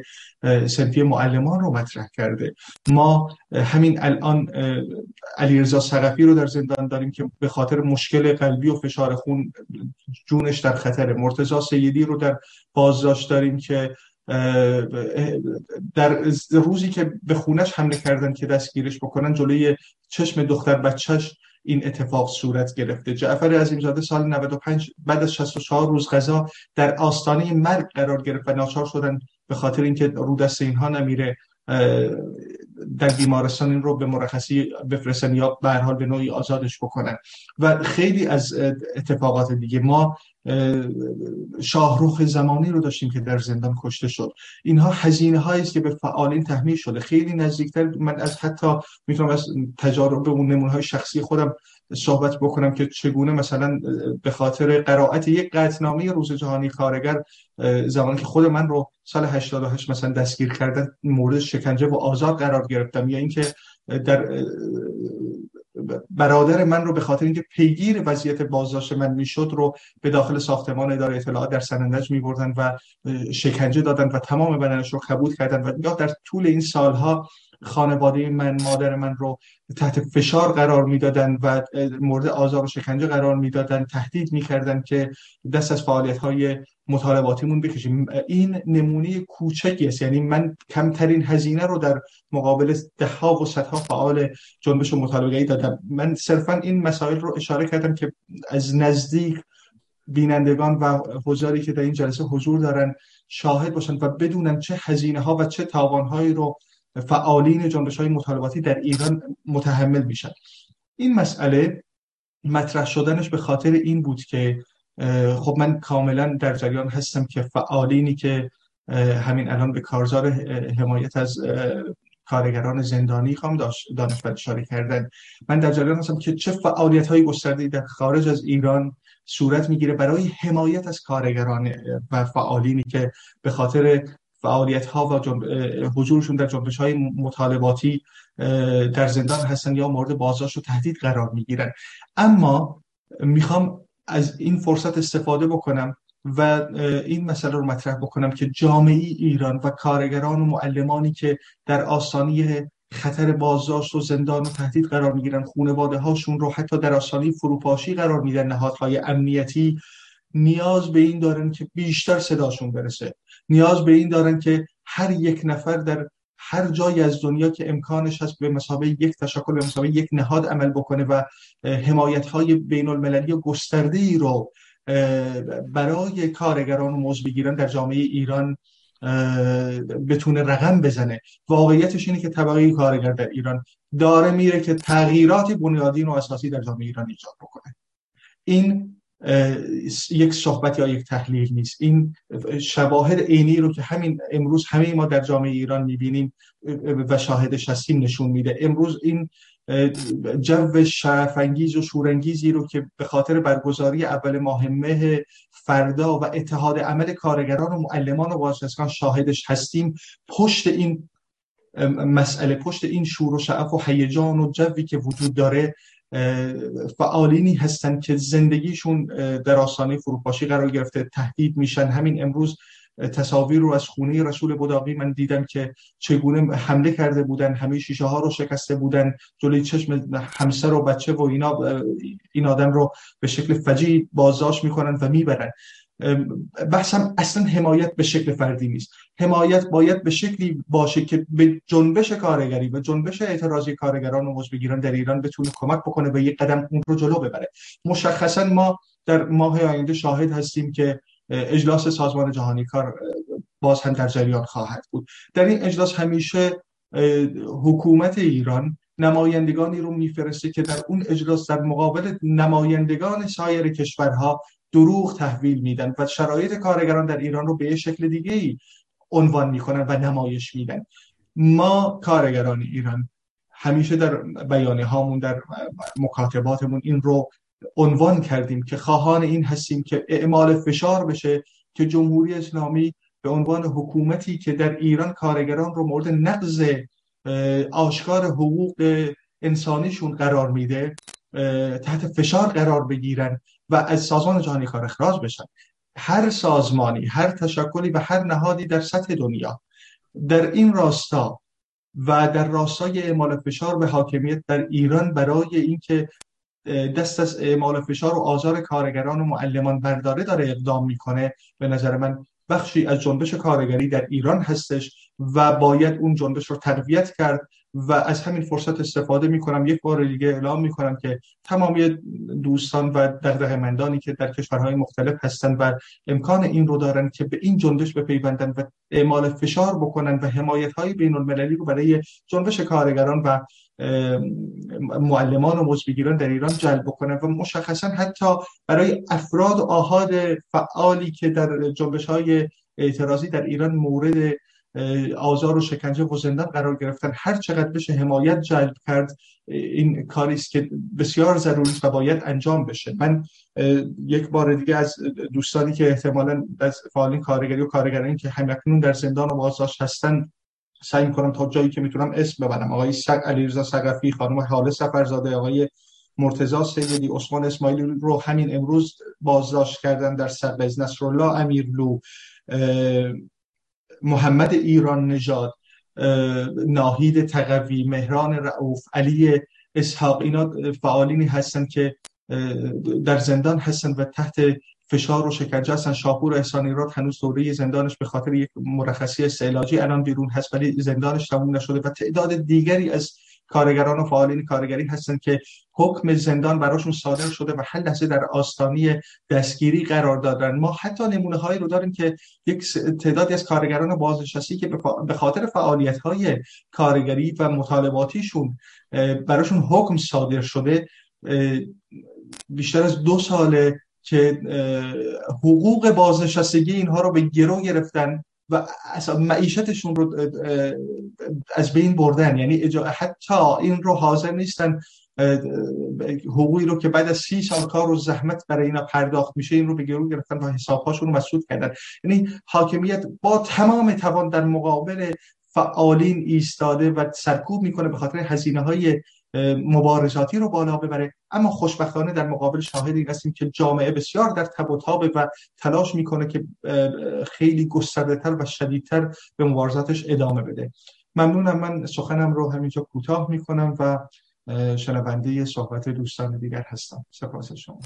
صنفی معلمان رو مطرح کرده. ما همین الان علیرضا صفری رو در زندان داریم که به خاطر مشکل قلبی و فشار خون جونش در خطر. مرتضی سیدی رو در بازداشت داریم که در روزی که به خونش حمله کردن که دستگیرش بکنن جلوی چشم دختر بچهش این اتفاق صورت گرفته. جعفر عظیم زاده سال نود و پنج بعد از شصت و چهار روز قضا در آستانه مرگ قرار گرفت و ناچار شدن به خاطر اینکه رو دست اینها نمیره در بیمارستان این رو به مرخصی بفرستن یا به هر حال به نوعی آزادش بکنن. و خیلی از اتفاقات دیگه، ما شاهروخ زمانی رو داشتیم که در زندان کشته شد. اینها هزینه هایی است که به فعالین تحمیل شده. خیلی نزدیکتر من از حتی میتونم از تجارب اون نمونه های شخصی خودم صحبت بکنم که چگونه مثلا به خاطر قرائت یک قطعنامه روز جهانی کارگر زمانی که خود من رو سال هشتاد و هشت مثلا دستگیر کردن مورد شکنجه و آزار قرار گرفتم، یا اینکه در برادر من رو به خاطر اینکه پیگیر وضعیت بازداشت من میشد رو به داخل ساختمان اداره اطلاعات در سنندج میبردن و شکنجه دادن و تمام بدنش رو خبود کردن، و یا در طول این سالها خانواده من، مادر من رو تحت فشار قرار میدادن و مورد آزار و شکنجه قرار میدادن، تهدید میکردن که دست از فعالیت‌های مطالباتیمون بکشیم. این نمونه کوچکی است، یعنی من کمترین هزینه رو در مقابل ده‌ها و صدها فعال جنبش و مطالبه‌گری دادم. من صرفاً این مسائل رو اشاره کردم که از نزدیک بینندگان و حضاری که در این جلسه حضور دارن شاهد باشن و بدونن چه هزینه‌ها و چه تاوان‌هایی رو فعالین جنبش‌های مطالباتی در ایران متحمل میشن. این مسئله مطرح شدنش به خاطر این بود که خب من کاملا در جریان هستم که فعالینی که همین الان به کارزار حمایت از کارگران زندانی خام دانشور اشاره کردن، من در جریان هستم که چه فعالیت‌های گسترده‌ای در خارج از ایران صورت میگیره برای حمایت از کارگران و فعالینی که به خاطر فعالیت‌ها و جنب... حضورشون در جنبش‌های مطالباتی در زندان هستن یا مورد بازداشت و تهدید قرار می‌گیرن. اما میخوام از این فرصت استفاده بکنم و این مسئله رو مطرح بکنم که جامعه ایران و کارگران و معلمانی که در آستانه خطر بازداشت و زندان و تهدید قرار می‌گیرن، خانواده هاشون رو حتی در آستانه فروپاشی قرار میدن نهادهای امنیتی، نیاز به این دارن که بیشتر صداشون برسه، نیاز به این دارن که هر یک نفر در هر جای از دنیا که امکانش هست به مثابه یک تشکل، به مثابه یک نهاد عمل بکنه و حمایت‌های بین‌المللی و گسترده‌ای رو برای کارگران و مزدبگیران در جامعه ایران بتونه رقم بزنه. واقعیتش اینه که طبقه کارگر در ایران داره میره که تغییرات بنیادین و اساسی در جامعه ایران ایجاد بکنه. این یک صحبت یا یک تحلیل نیست، این شواهد عینی رو که همین امروز همه ما در جامعه ایران می‌بینیم و شاهدش هستیم نشون میده. امروز این جو شرف‌انگیز و شورانگیزی رو که به خاطر برگزاری اول ماه مه فردا و اتحاد عمل کارگران و معلمان و بازنشستگان شاهدش هستیم، پشت این مسئله، پشت این شور و شعف و هیجان و جوی که وجود داره، فعالینی هستن که زندگیشون در آستانه فروپاشی قرار گرفته، تهدید میشن. همین امروز تصاویر رو از خونه رسول بوداقی من دیدم که چگونه حمله کرده بودن، همه شیشه ها رو شکسته بودن، جلوی چشم همسر و بچه و اینا این آدم رو به شکل فجیع بازداشت میکنن و میبرن. بحثم اصلا حمایت به شکل فردی نیست، حمایت باید به شکلی باشه که به جنبش کارگری و جنبش اعتراضی کارگران و مزدبگیران در ایران بتونه کمک بکنه و یک قدم اون رو جلو ببره. مشخصا ما در ماه آینده شاهد هستیم که اجلاس سازمان جهانی کار باز هم در جریان خواهد بود. در این اجلاس همیشه حکومت ایران نمایندگانی رو میفرسته که در اون اجلاس در مقابل نمایندگان سایر کشورها دروغ تحویل میدن و شرایط کارگران در ایران رو به یه شکل دیگه‌ای عنوان میکنن و نمایش میدن. ما کارگران ایران همیشه در بیانیه هامون، در مکاتباتمون این رو عنوان کردیم که خواهان این هستیم که اعمال فشار بشه که جمهوری اسلامی به عنوان حکومتی که در ایران کارگران رو مورد نقض آشکار حقوق انسانیشون قرار میده تحت فشار قرار بگیرن و از سازمان جهانی کار اخراج بشن. هر سازمانی، هر تشکلی و هر نهادی در سطح دنیا در این راستا و در راستای اعمال فشار به حاکمیت در ایران برای اینکه دست از اعمال فشار و آزار کارگران و معلمان برداره داره اقدام میکنه، به نظر من بخشی از جنبش کارگری در ایران هستش و باید اون جنبش رو تقویت کرد و از همین فرصت استفاده میکنم یک بار دیگه اعلام میکنم که تمامی دوستان و دغدغه‌مندانی که در کشورهای مختلف هستند و امکان این رو دارن که به این جنبش بپیوندن و اعمال فشار بکنن و حمایت‌های بین‌المللی رو برای جنبش کارگران و معلمان و موزبیگیران در ایران جلب بکنن و مشخصا حتی برای افراد آحاد فعالی که در جنبش‌های اعتراضی در ایران مورد آزار و شکنجه و زندان قرار گرفتن هر چقدر بشه حمایت جلب کرد. این کاری است که بسیار ضروری است و باید انجام بشه. من یک بار دیگه از دوستانی که احتمالاً از فعالین کارگری و کارگرانی که همکنون در زندان و بازداشت هستند سعی می‌کنم تا جایی که میتونم اسم ببرم: آقای علیرضا صفری، خانم حاله سفرزاده، آقای مرتضی سیدی، عثمان اسماعیلی رو همین امروز بازداشت کردن در سقز، نصرالله امیرلو، محمد ایران نژاد، ناهید تقوی، مهران رؤوف، علی اسحاق. اینا فعالینی هستن که در زندان هستن و تحت فشار و شکنجه هستن. شاپور احسان ایراد هنوز دوره زندانش به خاطر یک مرخصی استعلاجی الان بیرون هست ولی زندانش تموم نشده و تعداد دیگری از کارگران و فعالین کارگری هستند که حکم زندان براشون صادر شده و هر لحظه در آستانه دستگیری قرار دادن. ما حتی نمونه هایی رو داریم که یک تعدادی از کارگران بازنشسته که به خاطر فعالیت های کارگری و مطالباتیشون براشون حکم صادر شده بیشتر از دو ساله که حقوق بازنشستگی اینها رو به گرو گرفتن و اصلا معیشتشون رو از بین بردن. یعنی حتی این رو حاضر نیستن حقوقی رو که بعد از سی سال کار و زحمت برای اینا پرداخت میشه این رو به گرو گرفتن و حسابهاشون رو مسدود کردن. یعنی حاکمیت با تمام توان در مقابل فعالین ایستاده و سرکوب میکنه، به خاطر هزینه‌های مبارزاتی رو بالا ببره. اما خوشبختانه در مقابل شاهدی هستیم که جامعه بسیار در تب و تابه و تلاش میکنه که خیلی گسترده‌تر و شدیدتر به مبارزاتش ادامه بده. ممنونم. من سخنم رو همینجا کوتاه میکنم و شنونده صحبت دوستان دیگر هستم. سپاس شما.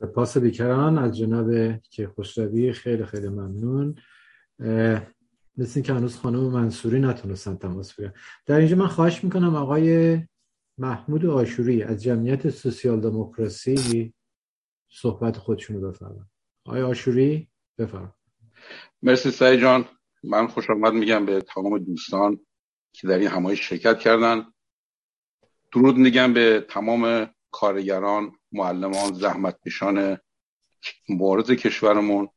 سپاس بیکران از جناب که خسروی. خیلی خیلی ممنون. مثل که هنوز خانم منصوری نتونستن تماس بگیرن. در اینجا من خواهش میکنم آقای محمود آشوری از جمعیت سوسیال دموکراسی صحبت خودشونو بفرمایید. آقای آشوری بفرمایید. مرسی سعید جان. من خوش آمد میگم به تمام دوستان که در این همایش شرکت کردن. درود میگم به تمام کارگران، معلمان، زحمتکشان مبارز کشورمون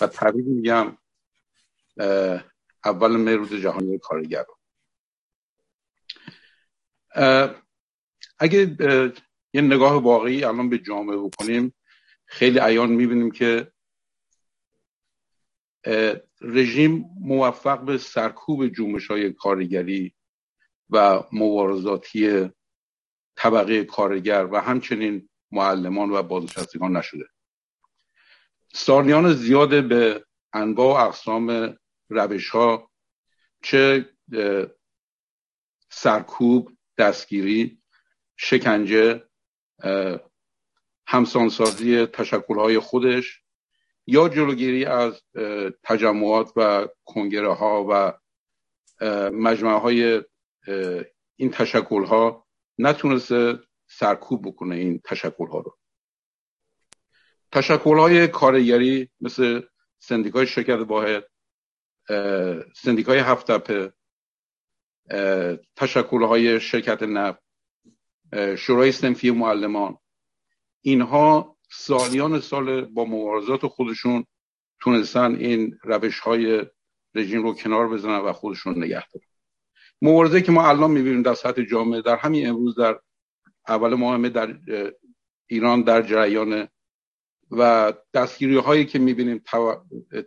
و تبریک میگم اول می روز جهانی کارگر. اگه یه نگاه واقعی الان به جامعه بکنیم خیلی عیان میبینیم که رژیم موفق به سرکوب جنبش‌های کارگری و مبارزاتی طبقه کارگر و همچنین معلمان و بازنشستگان نشده. سالیان زیاد به انواع و اقسام روش ها، چه سرکوب، دستگیری، شکنجه، همسانسازی تشکل‌های خودش یا جلوگیری از تجمعات و کنگره ها و مجمع های این تشکل ها نتونسته سرکوب بکنه این تشکل ها رو. تشکل های کارگری مثل سندیکای شرکت واحد، سندیکای هفت تپه، تشکل‌های شرکت نفت، شورای صنفی معلمان، اینها سالیان سال با مبارزات خودشون تونستن این روش‌های رژیم رو کنار بزنن و خودشون نگه دارن. مبارزه که ما الان می‌بینیم در سطح جامعه در همین امروز در اول ماه مه در ایران در جریان و دستگیری‌هایی که می‌بینیم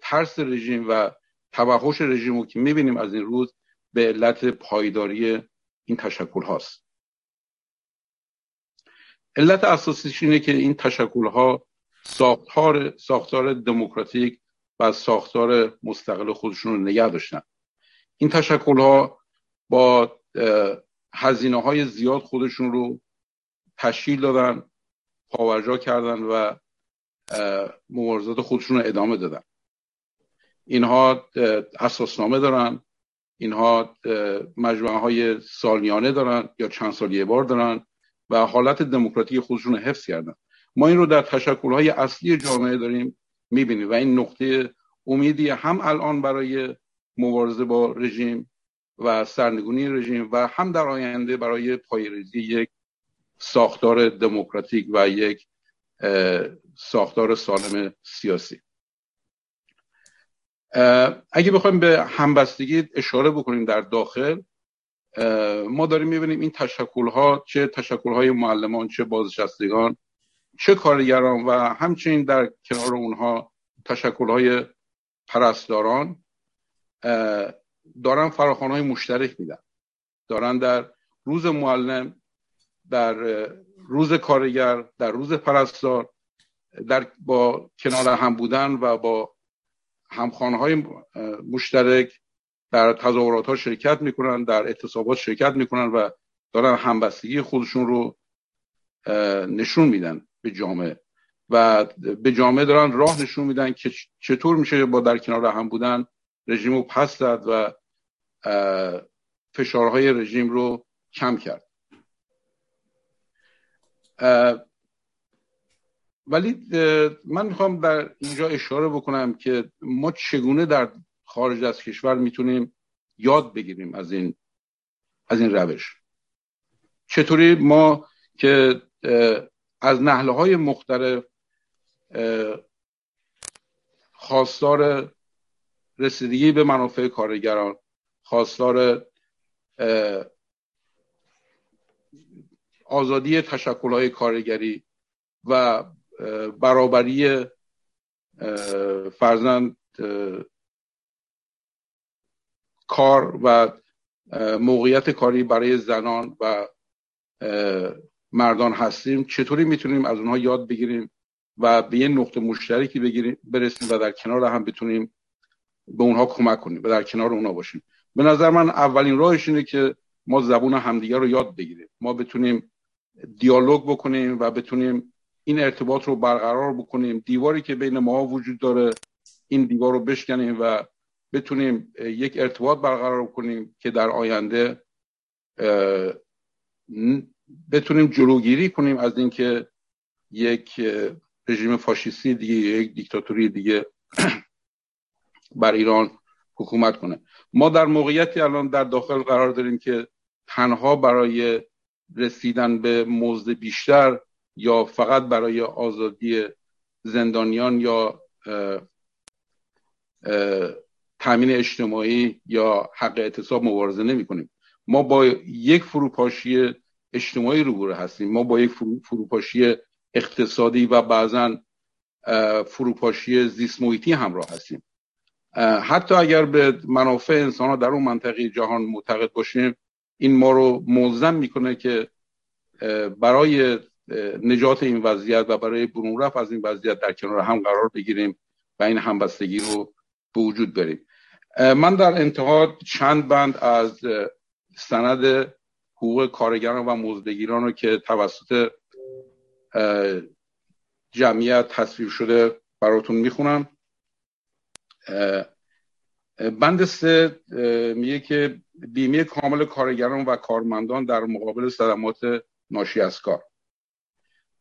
ترس رژیم و توحش رژیم رو که میبینیم از این روز به علت پایداری این تشکل هاست. علت اساسیش اینه که این تشکل ها ساختار, ساختار دموکراتیک و ساختار مستقل خودشون رو نگه داشتن. این تشکل ها با هزینه های زیاد خودشون رو تشکیل دادن، پاورجا کردن و مبارزات خودشون رو ادامه دادن. اینها اساسنامه دارن، اینها مجموعه های سالیانه دارن یا چند سال یه بار دارن و حالت دموکراتیک خودشون رو حفظ کردن. ما این رو در تشکل‌های اصلی جامعه داریم می‌بینیم و این نقطه امیدی هم الان برای مبارزه با رژیم و سرنگونی رژیم و هم در آینده برای پایه‌ریزی یک ساختار دموکراتیک و یک ساختار سالم سیاسی. اگه بخوایم به همبستگی اشاره بکنیم در داخل، ما داریم می‌بینیم این تشکل‌ها، چه تشکل‌های معلمان، چه بازنشستگان، چه کارگران و همچنین در کنار اونها تشکل‌های پرستاران، دارن فراخوان‌های مشترک میدن، دارن در روز معلم، در روز کارگر، در روز پرستار، در با کنار هم بودن و با همخوان‌های مشترک در تظاهرات‌ها شرکت میکنن، در اعتصابات شرکت میکنن و دارن همبستگی خودشون رو نشون میدن به جامعه و به جامعه دارن راه نشون میدن که چطور میشه با در کنار هم بودن رژیم رو پس داد و فشارهای رژیم رو کم کرد. ولی من میخوام در اینجا اشاره بکنم که ما چگونه در خارج از کشور میتونیم یاد بگیریم از این از این روش، چطوری ما که از نهله‌های مختلف خواستار رسیدگی به منافع کارگران، خواستار آزادی تشکل‌های کارگری و برابری فرزند کار و موقعیت کاری برای زنان و مردان هستیم، چطوری میتونیم از اونها یاد بگیریم و به یه نقطه مشترکی بگیریم برسیم و در کنار هم بتونیم به اونها کمک کنیم و در کنار اونها باشیم. به نظر من اولین راهش اینه که ما زبون همدیگه رو یاد بگیریم، ما بتونیم دیالوگ بکنیم و بتونیم این ارتباط رو برقرار بکنیم، دیواری که بین ما وجود داره این دیوار رو بشکنیم و بتونیم یک ارتباط برقرار بکنیم که در آینده بتونیم جلوگیری کنیم از اینکه یک رژیم فاشیستی دیگه، یک دیکتاتوری دیگه بر ایران حکومت کنه. ما در موقعیتی الان در داخل قرار داریم که تنها برای رسیدن به مزد بیشتر یا فقط برای آزادی زندانیان یا تامین اجتماعی یا حق اعتصاب مبارزه نمی کنیم. ما با یک فروپاشی اجتماعی روبرو هستیم، ما با یک فروپاشی اقتصادی و بعضاً فروپاشی زیست محیطی همراه هستیم. حتی اگر به منافع انسان‌ها در اون منطقه جهان معتقد باشیم، این ما رو ملزم میکنه که برای نجات این وضعیت و برای برون رفت از این وضعیت در کنار هم قرار بگیریم و این همبستگی رو به وجود بریم. من در انتها چند بند از سند حقوق کارگران و مزدگیران رو که توسط جمعیت تصویب شده براتون میخونم. بند سه میگه که بیمه کامل کارگران و کارمندان در مقابل صدمات ناشی از کار.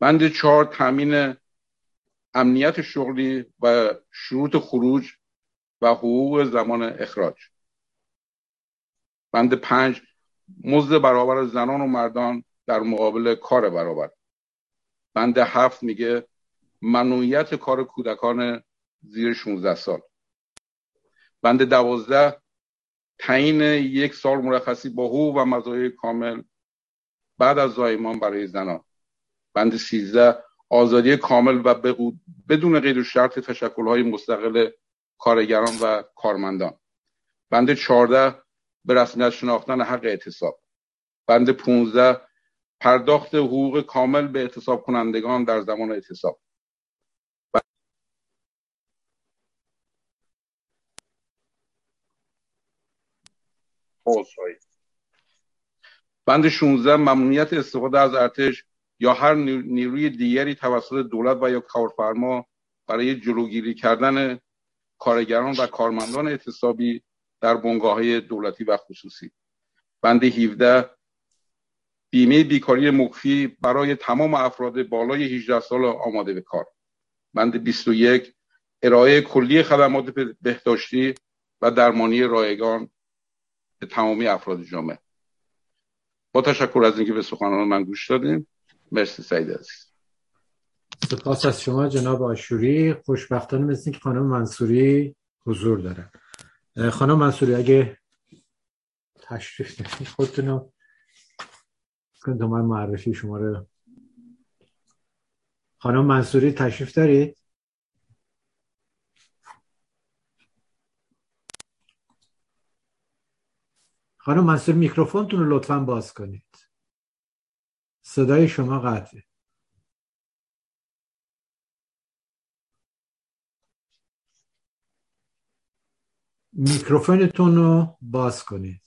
بند چهار تامین امنیت شغلی و شروط خروج و حقوق زمان اخراج. بند پنج مزد برابر زنان و مردان در مقابل کار برابر. بند هفت میگه ممنوعیت کار کودکان زیر شانزده سال. بند دوازده تعیین یک سال مرخصی با حقوق و مزایای کامل بعد از زایمان برای زنان. بند سیزده آزادی کامل و بدون قید و شرط تشکل‌های مستقل کارگران و کارمندان. بند چهارده به رسمیت شناختن حق اعتصاب. بند پانزده پرداخت حقوق کامل به اعتصاب کنندگان در زمان اعتصاب. بند شانزده ممنوعیت استفاده از ارتش یا هر نیروی دیگری توسط دولت و یا کارفرما برای جلوگیری کردن کارگران و کارمندان اعتصابی در بنگاه‌های دولتی و خصوصی. بند هفده، بیمه بیکاری مخفی برای تمام افراد بالای هجده سال آماده به کار. بند بیست و یک، ارائه کلی خدمات بهداشتی و درمانی رایگان به تمامی افراد جامعه. با تشکر از اینکه به سخنان من گوش دادیم. مرسی سعید عزیز. سپاس از شما جناب آشوری. خوشبختانه مثل اینکه خانم منصوری حضور داره. خانم منصوری اگه تشریف دارید خودتون کنید من معرفی شما رو. خانم منصوری تشریف دارید؟ خانم منصوری میکروفونتون رو لطفاً باز کنید. صدای شما قطعه. میکروفونتون رو باز کنید.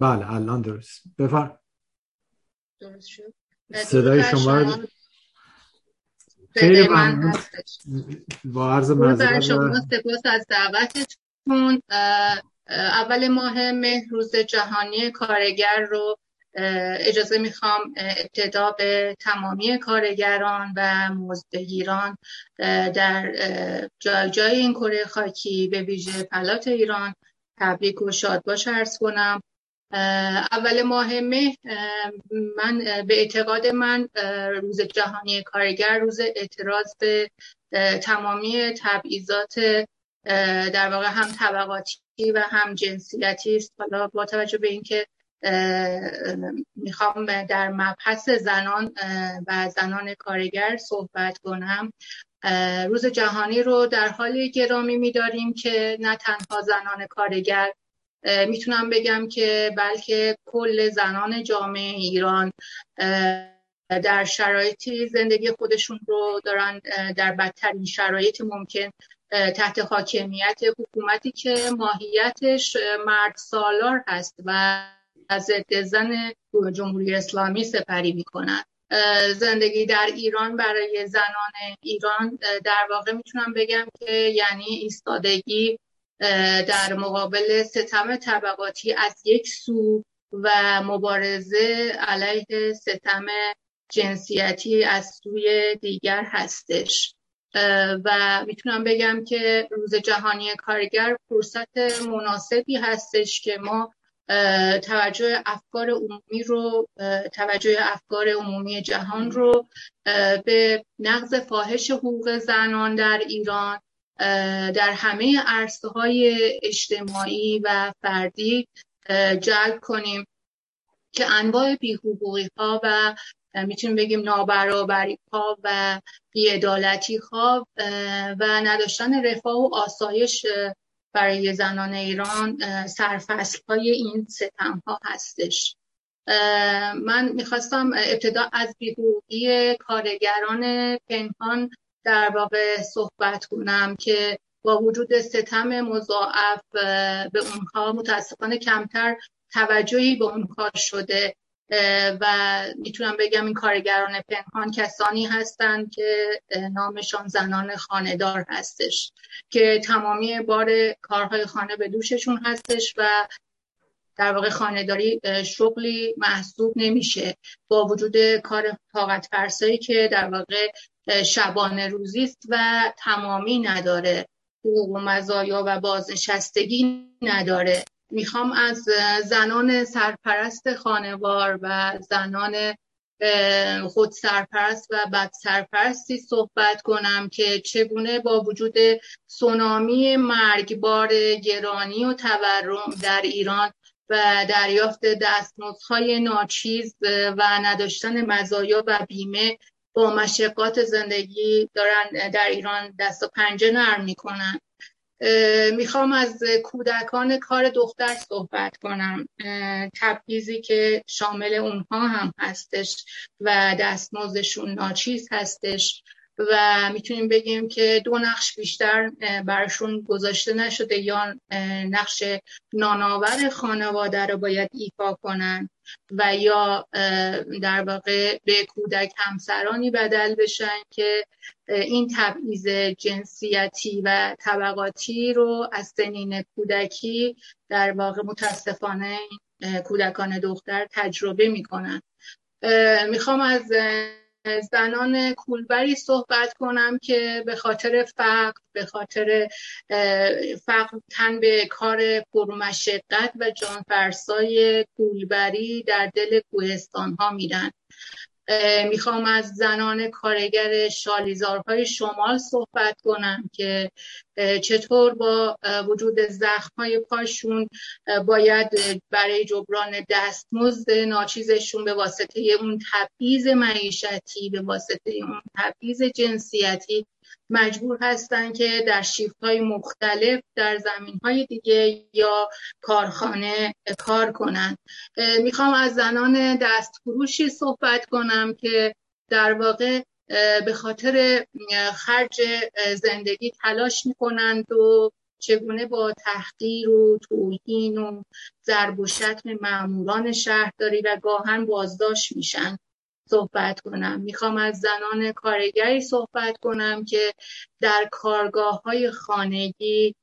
بله الان درست. بفرمایید. درست شد. صدای شما خیلی ممنون. با عرض معذرت سپاس از دعوتتون. اول ماه مه روز جهانی کارگر رو اجازه میخوام ابتدا به تمامی کارگران و مزدگیران در جای جای این کره خاکی به ویژه فلات ایران تبریک و شادباش عرض کنم. اول ماه مه من به اعتقاد من روز جهانی کارگر روز اعتراض به تمامی تبعیضات در واقع هم طبقاتی و هم جنسیتی است. حالا با توجه به اینکه میخوام در مبحث زنان و زنان کارگر صحبت کنم، روز جهانی رو در حال گرامی می‌داریم که نه تنها زنان کارگر، میتونم بگم که بلکه کل زنان جامعه ایران در شرایطی زندگی خودشون رو دارن در بدترین شرایط ممکن تحت حاکمیت حکومتی که ماهیتش مرد سالار هست و ضد زن جمهوری اسلامی سپری میکنن. زندگی در ایران برای زنان ایران در واقع میتونم بگم که یعنی ایستادگی در مقابل ستم طبقاتی از یک سو و مبارزه علیه ستم جنسیتی از سوی دیگر هستش و میتونم بگم که روز جهانی کارگر فرصت مناسبی هستش که ما توجه افکار عمومی رو توجه افکار عمومی جهان رو به نقض فاحش حقوق زنان در ایران در همه عرصه‌های اجتماعی و فردی جلب کنیم که انواع بی‌حقوقی‌ها و میتونیم بگیم نابرابری‌ها و بی‌عدالتی‌ها و نداشتن رفاه و آسایش برای زنان ایران سرفصل‌های این ستم‌ها هستش. من می‌خواستم ابتدا از بی‌حقوقی کارگران پنهان در واقع صحبت کنم که با وجود ستم مضاعف به اونها متاسفانه کمتر توجهی به اونها شده و میتونم بگم این کارگران پنهان کسانی هستند که نامشان زنان خانه‌دار هستش که تمامی بار کارهای خانه به دوششون هستش و در واقع خانه‌داری شغلی محسوب نمیشه با وجود کار طاقت فرسایی که در واقع شبانه روزیست و تمامی نداره، حقوق و مزایا و بازنشستگی نداره. میخوام از زنان سرپرست خانوار و زنان خود سرپرست و بد سرپرستی صحبت کنم که چگونه با وجود سونامی مرگبار گرانی و تورم در ایران و دریافت دستمزدهای ناچیز و نداشتن مزایا و بیمه با مشقات زندگی دارن در ایران دست و پنجه نرم میکنن. میخوام از کودکان کار دختر صحبت کنم، تبعیضی که شامل اونها هم هستش و دستمزدشون ناچیز هستش و میتونیم بگیم که دو نقش بیشتر براشون گذاشته نشده یا نقش نانآور خانواده رو باید ایفا کنن و یا در واقع به کودک همسرانی بدل بشن که این تبعیض جنسیتی و طبقاتی رو از سنین کودکی در واقع متاسفانه کودکان دختر تجربه میکنن. میخوام از زنان کولبری صحبت کنم که به خاطر فقر به خاطر فقر تن به کار پرمشقت و جانفرسای کولبری در دل کوهستان ها میرن. میخوام از زنان کارگر شالیزارهای شمال صحبت کنم که چطور با وجود زخم‌های پاشون باید برای جبران دستمزد ناچیزشون به واسطه اون تبعیض معیشتی، به واسطه اون تبعیض جنسیتی مجبور هستن که در شیفت‌های مختلف در زمین‌های دیگه یا کارخانه کار کنن. میخوام از زنان دستفروشی صحبت کنم که در واقع به خاطر خرج زندگی تلاش میکنند و چگونه با تحقیر و توهین و ضرب و شتم ماموران شهرداری و گاهن بازداشت میشن صحبت کنم. میخوام از زنان کارگری صحبت کنم که در کارگاه‌های خانگی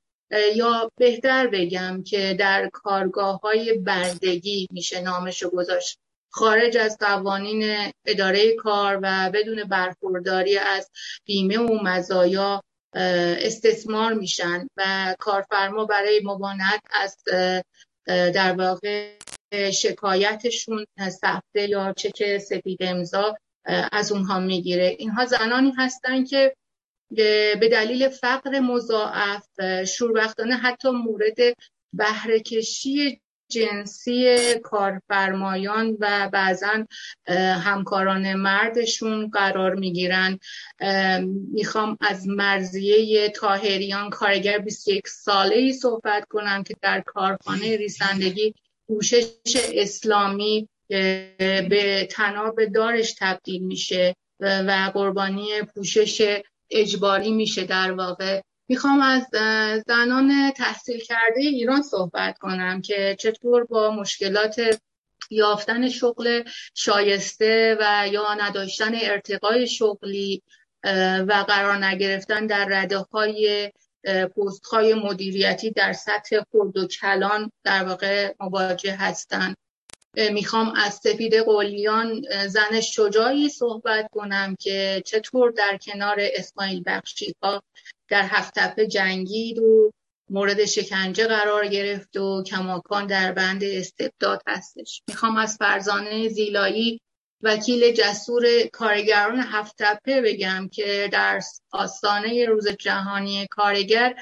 یا بهتر بگم که در کارگاه‌های بردگی میشه نامشو گذاشت، خارج از قوانین اداره کار و بدون برخورداری از بیمه و مزایا استثمار میشن و کارفرما برای مبارنت از در واقع شکایتشون سفته یا چک سفید امضا از اونها میگیره. اینها زنانی هستن که به دلیل فقر مضاعف شوربختانه حتی مورد بهره کشی جنسی کارفرمایان و بعضا همکاران مردشون قرار میگیرن. میخوام از مرضیه طاهریان کارگر بیست و یک ساله‌ای صحبت کنم که در کارخانه ریسندگی کوشش اسلامی به تناب دارش تبدیل میشه و قربانی پوشش اجباری میشه در واقع. میخوام از زنان تحصیل کرده ایران صحبت کنم که چطور با مشکلات یافتن شغل شایسته و یا نداشتن ارتقای شغلی و قرار نگرفتن در رده های پست های مدیریتی در سطح خرد و کلان در واقع مواجه هستند. میخوام از سپیده قلیان زن شجاعی صحبت کنم که چطور در کنار اسماعیل بخشی ها در هفت‌تپه جنگید و مورد شکنجه قرار گرفت و کماکان در بند استبداد هستش. میخوام از فرزانه زیلایی وکیل جسور کارگران هفت‌تپه بگم که در آستانه روز جهانی کارگر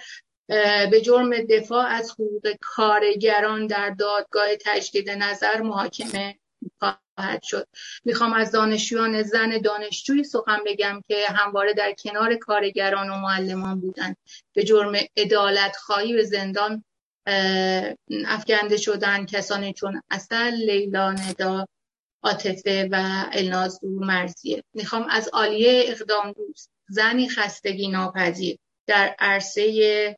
به جرم دفاع از حقوق کارگران در دادگاه تجدید نظر محاکمه خواهد شد. میخوام از دانشجویان زن دانشجوی سخن بگم که همواره در کنار کارگران و معلمان بودند، به جرم عدالت خواهی به زندان افکنده شدند کسانی چون اصل، لیلا، ندا، آتفه و الناس و مرزیه. میخوام از عالیه اقدام دوست، زنی خستگی ناپذیر در عرصه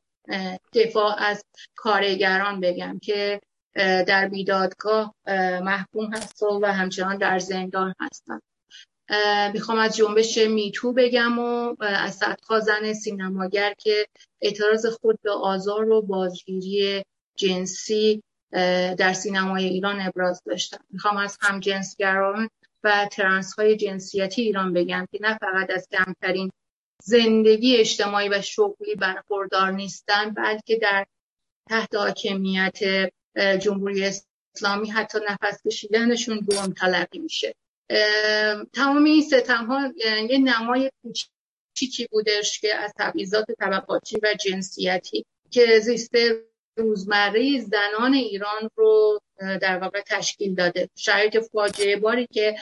دفاع از کارگران بگم که در بیدادگاه محکوم هست و همچنان در زندان هستن. میخوام از جنبش میتو بگم و از صدها زن سینماگر که اعتراض خود به آزار و بازگیری جنسی در سینمای ایران ابراز داشتن. میخوام از همجنسگران و ترنس‌های جنسیتی ایران بگم که نه فقط از کمترین زندگی اجتماعی و شغلی برخوردار نیستن، بلکه در تحت حاکمیت جمهوری اسلامی حتی نفس کشیدنشون دوام تلقی میشه. تمام این ستم‌ها یه نمای کوچیکی بودش که از تبعیضات طبقاتی و جنسیتی که زیست روزمره زنان ایران رو در واقع تشکیل داده. شرایط فاجعه باری که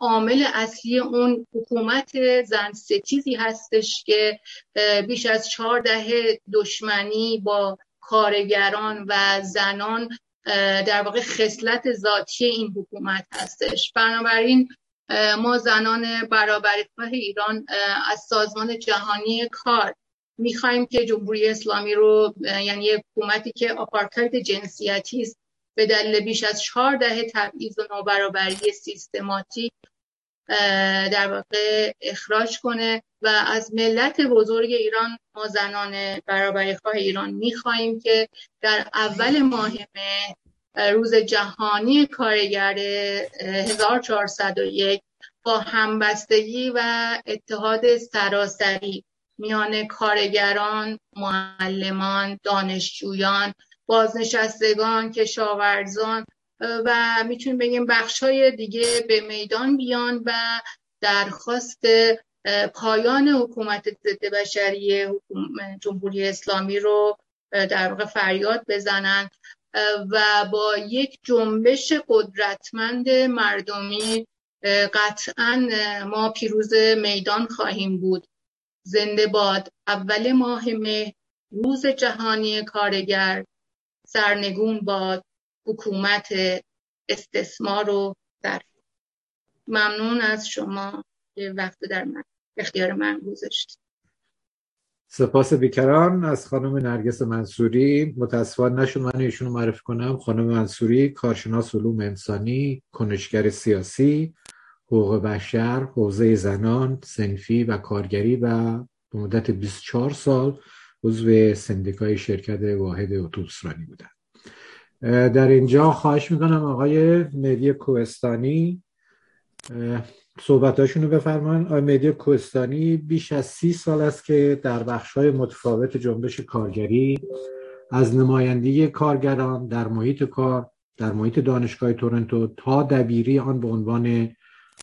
عامل اصلی اون حکومت زن ستیزی هستش که بیش از چهار دهه دشمنی با کارگران و زنان در واقع خصلت ذاتی این حکومت هستش. بنابراین ما زنان برابریخواه ایران از سازمان جهانی کار میخوایم که جمهوری اسلامی رو، یعنی حکومتی که آپارتاید جنسیتی است، به دلیل بیش از چهار دهه تبعیض و نابرابری سیستماتیک در واقع اخراج کنه. و از ملت بزرگ ایران، ما زنان برابریخواه ایران میخواهیم که در اول ماه مه، روز جهانی کارگر هزار و چهارصد و یک، با همبستگی و اتحاد سراسری میان کارگران، معلمان، دانشجویان، بازنشستگان، کشاورزان و میتونیم بگیم بخشای دیگه به میدان بیان و درخواست پایان حکومت ضد بشری جمهوری اسلامی رو در واقع فریاد بزنن و با یک جنبش قدرتمند مردمی قطعاً ما پیروز میدان خواهیم بود. زنده باد اول ماه مه، روز جهانی کارگر، سرنگون باد حکومت استثمار و در. ممنون از شما که وقت در من اختیار من گذاشتید. سپاس بیکران از خانم نرگس منصوری. متاسفانه نشد من ایشون رو معرفی کنم. خانم منصوری کارشناس علوم انسانی، کنشگر سیاسی، حقوق بشر، حوزه زنان، صنفی و کارگری و به مدت بیست و چهار سال عضو سندیکای شرکت واحد اتوبوسرانی بودند. در اینجا خواهش میکنم آقای مهدی کوهستانی صحبتاشون رو بفرمان. آقای مهدی کوهستانی بیش از سی سال است که در بخش‌های متفاوت جنبش کارگری، از نمایندگی کارگران در محیط کار در محیط دانشگاه تورنتو تا دبیری آن به عنوان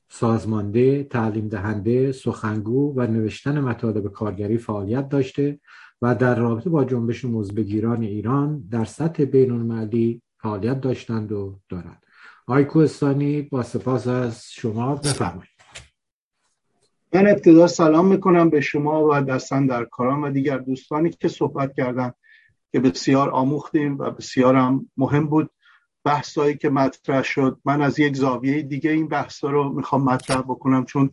سازمانده، تعلیم دهنده، سخنگو و نوشتن مطالب کارگری فعالیت داشته و در رابطه با جنبش موزبگیران ایران در سطح بین‌المللی فعالیت داشتند و دارند. آقای کوهستانی با سپاس از شما بفرمایید. من ابتدا سلام میکنم به شما و دستن در کاران و دیگر دوستانی که صحبت کردند که بسیار آموختیم و بسیار هم مهم بود بحثایی که مطرح شد. من از یک زاویه دیگه این بحثا رو میخوام مطرح بکنم چون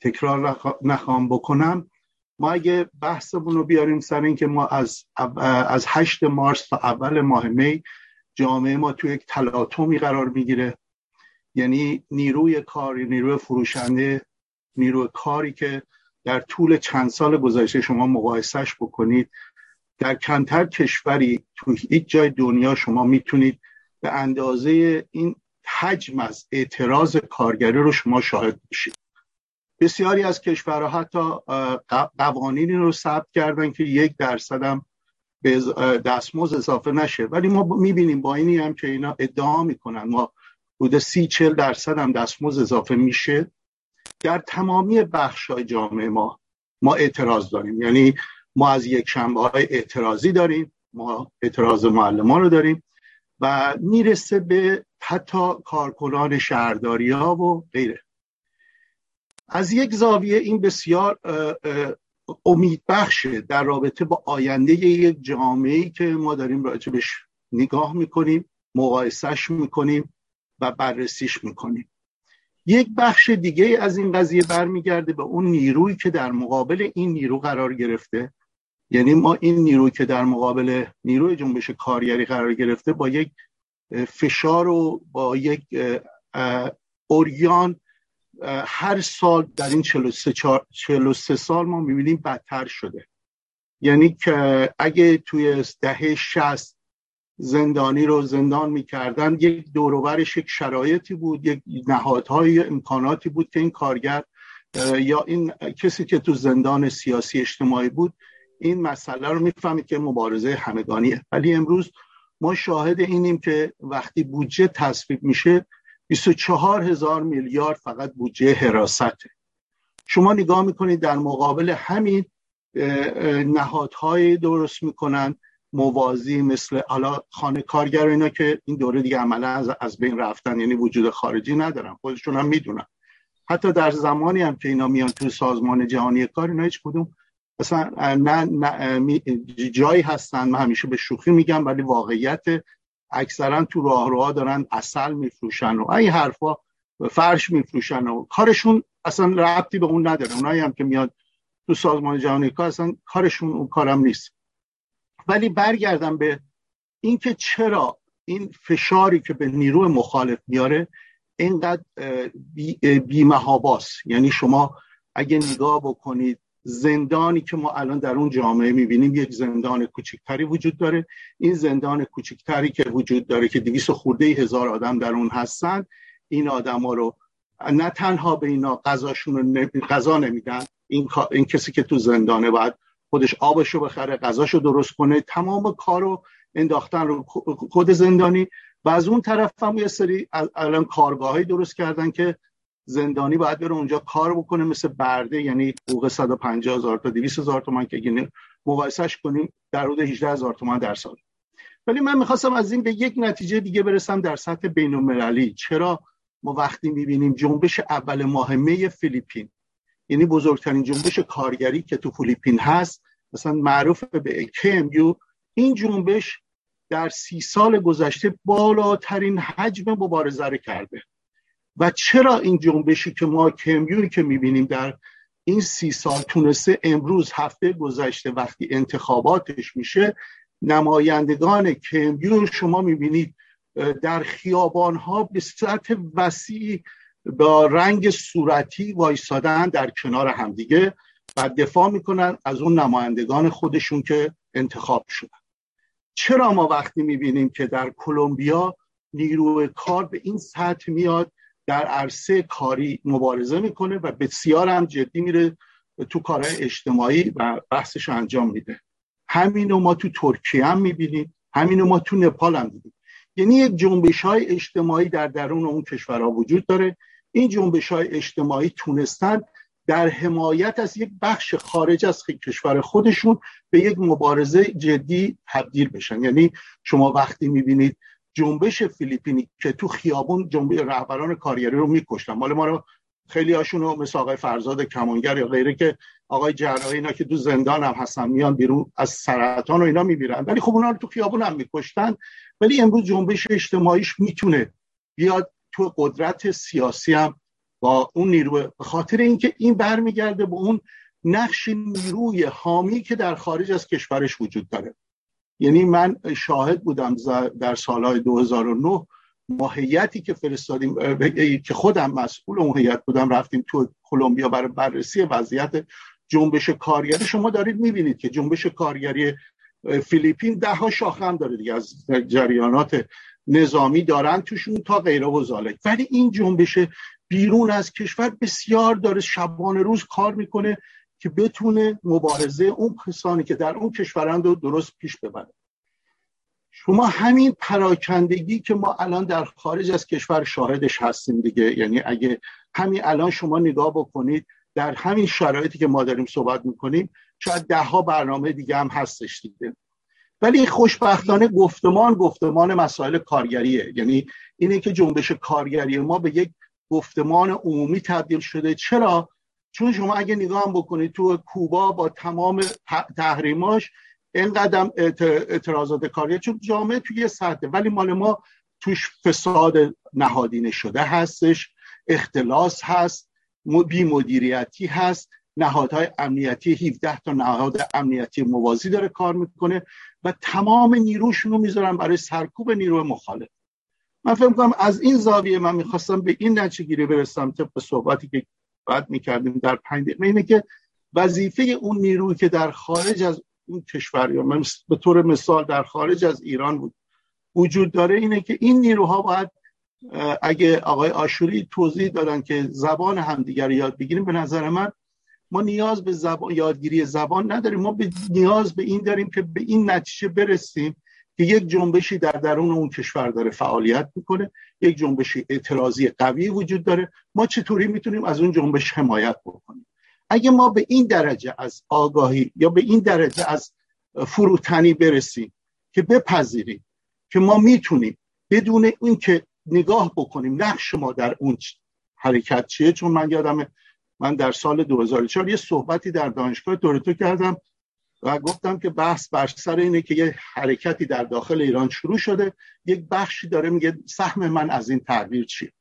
تکرار نخوام بکنم. ما اگه بحثمون رو بیاریم سر این که ما از از هشت مارس تا اول ماه می، جامعه ما توی یک تلاطمی قرار میگیره. یعنی نیروی کاری، نیروی فروشنده، نیروی کاری که در طول چند سال گذشته شما مقایسهش بکنید، در کمتر کشوری توی هیچ جای دنیا شما میتونید به اندازه این حجم از اعتراض کارگری رو شما شاهد بشید. بسیاری از کشورها حتی قوانینی رو ثبت کردن که یک درصد هم به دستمزد اضافه نشه، ولی ما میبینیم با اینی هم که اینا ادعا میکنن ما حدود سی چهل درصد هم دستمزد اضافه میشه. در تمامی بخش‌های جامعه ما ما اعتراض داریم. یعنی ما از یک شنبه‌های اعتراضی داریم، ما اعتراض معلمان رو داریم و میرسه به حتی کارکنان شهرداری ها و غیره. از یک زاویه این بسیار امید بخشه در رابطه با آینده یک جامعه‌ای که ما داریم راجبش نگاه میکنیم، مقایسهش میکنیم و بررسیش میکنیم. یک بخش دیگه از این قضیه برمیگرده به اون نیرویی که در مقابل این نیرو قرار گرفته. یعنی ما این نیرویی که در مقابل نیروی جنبش کارگری قرار گرفته با یک فشار و با یک اوریان هر سال در این چهل و سه سال ما می‌بینیم بدتر شده. یعنی که اگه توی دهه شصت زندانی رو زندان می‌کردن، یک دور و برش یک شرایطی بود، یک نهادهای امکاناتی بود که این کارگر یا این کسی که تو زندان سیاسی اجتماعی بود این مسئله رو می‌فهمید که مبارزه همگانیه. ولی امروز ما شاهد اینیم که وقتی بودجه تصویب میشه بیست و چهار هزار میلیارد فقط بودجه حراسته. شما نگاه میکنید در مقابل همین نهادهای درست میکنن موازی مثل حالا خانه کارگر و اینا که این دوره دیگه عملا از بین رفتن، یعنی وجود خارجی ندارن، خودشون هم میدونن. حتی در زمانی هم که اینا میان توی سازمان جهانی کار، اینا هیچ کدوم اصلا نه, نه جایی هستن. من همیشه به شوخی میگم ولی واقعیت اکثرا تو راهروها دارن عسل میفروشن و این حرفا، فرش میفروشن و کارشون اصلا ربطی به اون نداره. اونایی هم که میاد تو سازمان جهانی کار اصلا کارشون اون کارم نیست. ولی برگردم به اینکه چرا این فشاری که به نیروی مخالف میاره اینقدر بیمهاباست. یعنی شما اگه نگاه بکنید زندانی که ما الان در اون جامعه میبینیم، یک زندان کوچکتری وجود داره. این زندان کوچکتری که وجود داره که دویست خورده هزار آدم در اون هستن، این آدم ها رو نه تنها به اینا غذاشون رو نمی... غذا نمیدن، این... این کسی که تو زندانه باید خودش آبشو بخره، غذاشو درست کنه، تمام کارو انداختن رو خود زندانی. و از اون طرف هم یه سری الان کارگاه‌های درست کردن که زندانی باید بره اونجا کار بکنه مثل برده، یعنی حقوق صد و پنجاه هزار تا دویست هزار تومان که اگه مقایسش کنیم در حدود هجده هزار تومان در سال. ولی من می‌خواستم از این به یک نتیجه دیگه برسم در سطح بین‌المللی. چرا ما وقتی می‌بینیم جنبش اول ماه می فیلیپین، یعنی بزرگترین جنبش کارگری که تو فیلیپین هست، مثلا معروف به کی ام یو، این جنبش در سی سال گذشته بالاترین حجم مبارزه رو کرده. و چرا این جنبشی که ما کمیونی که میبینیم در این سی سال تونسته امروز، هفته گذشته وقتی انتخاباتش میشه، نمایندگان کمیون شما میبینید در خیابانها به سطح وسیع با رنگ صورتی وایستادن در کنار همدیگه و دفاع میکنن از اون نمایندگان خودشون که انتخاب شدن. چرا ما وقتی میبینیم که در کلمبیا نیروی کار به این سطح میاد در عرصه کاری مبارزه میکنه و بسیار هم جدی میره تو کارهای اجتماعی و بحثش انجام میده؟ همینو ما تو ترکیه هم میبینیم، همینو ما تو نپال هم میبینیم. یعنی یک جنبش های اجتماعی در درون اون کشورها وجود داره. این جنبش های اجتماعی تونستن در حمایت از یک بخش خارج از کشور خودشون به یک مبارزه جدی تبدیل بشن. یعنی شما وقتی میبینید جنبش فیلیپینی که تو خیابون جنبش رهبران کارگری رو میکشتن، مال ما رو خیلی هاشون رو مثل آقای فرزاد کمانگر یا غیره که آقای جراحی اینا که تو زندان هم هستن میان بیرون از سرطان و اینا میمیرن، ولی خب اونا رو تو خیابون هم میکشتن. ولی امروز جنبش اجتماعیش میتونه بیاد تو قدرت سیاسی هم با اون نیروی، به خاطر اینکه این برمیگرده به اون نقش نیروی حامی که در خارج از کشورش وجود داره. یعنی من شاهد بودم در سالهای دو هزار و نه ما هیئتی که فرستادیم که خودم مسئول اون هیئت بودم، رفتیم تو کلمبیا برای بررسی وضعیت جنبش کارگری. شما دارید میبینید که جنبش کارگری فیلیپین ده ها شاخه هم داره دیگه، از جریانات نظامی دارن توشون تا غیره و ذالک. ولی این جنبش بیرون از کشور بسیار داره شبانه روز کار میکنه که بتونه مبارزه اون کسانی که در اون کشورند رو درست پیش ببره. شما همین پراکندگی که ما الان در خارج از کشور شاهدش هستیم دیگه، یعنی اگه همین الان شما نگاه بکنید در همین شرایطی که ما داریم صحبت میکنیم شاید ده ها برنامه دیگه هم هستش دیگه. ولی خوشبختانه گفتمان گفتمان مسائل کارگریه، یعنی اینه که جنبش کارگری ما به یک گفتمان عمومی تبدیل شده. چرا؟ چون شما اگه نگاه هم بکنید تو کوبا با تمام تحریماش اینقدر اعتراضات کاری، چون جامعه توی یه سطحه، ولی مال ما توش فساد نهادینه شده هستش، اختلاس هست، بی‌مدیریتی هست، نهادهای امنیتی هفده تا نهاد امنیتی موازی داره کار میکنه و تمام نیروشون رو میذارن برای سرکوب نیروی مخالف. من فکر می‌کنم از این زاویه من میخواستم به این نتیجه برسم طبق صحبتی که بعد میکردیم در پنج دقیقه، اینه که وظیفه اون نیروی که در خارج از اون کشور یا به طور مثال در خارج از ایران بود وجود داره اینه که این نیروها باید، اگه آقای آشوری توضیح دادن که زبان همدیگر رو یاد بگیریم، به نظر من ما نیاز به زبان، یادگیری زبان نداریم، ما به نیاز به این داریم که به این نتیجه برسیم که یک جنبشی در درون اون کشور داره فعالیت میکنه، یک جنبش اعتراضی قوی وجود داره، ما چطوری میتونیم از اون جنبش حمایت بکنیم؟ اگه ما به این درجه از آگاهی یا به این درجه از فروتنی برسیم که بپذیریم که ما میتونیم بدون این که نگاه بکنیم نقش ما در اون حرکت چیه. چون من یادمه من در سال دو هزار و چهار یه صحبتی در دانشگاه تورنتو کردم و گفتم که بحث بر سر اینه که یه حرکتی در داخل ایران شروع شده، یک بخشی داره میگه سهم من از این تغییر چیه.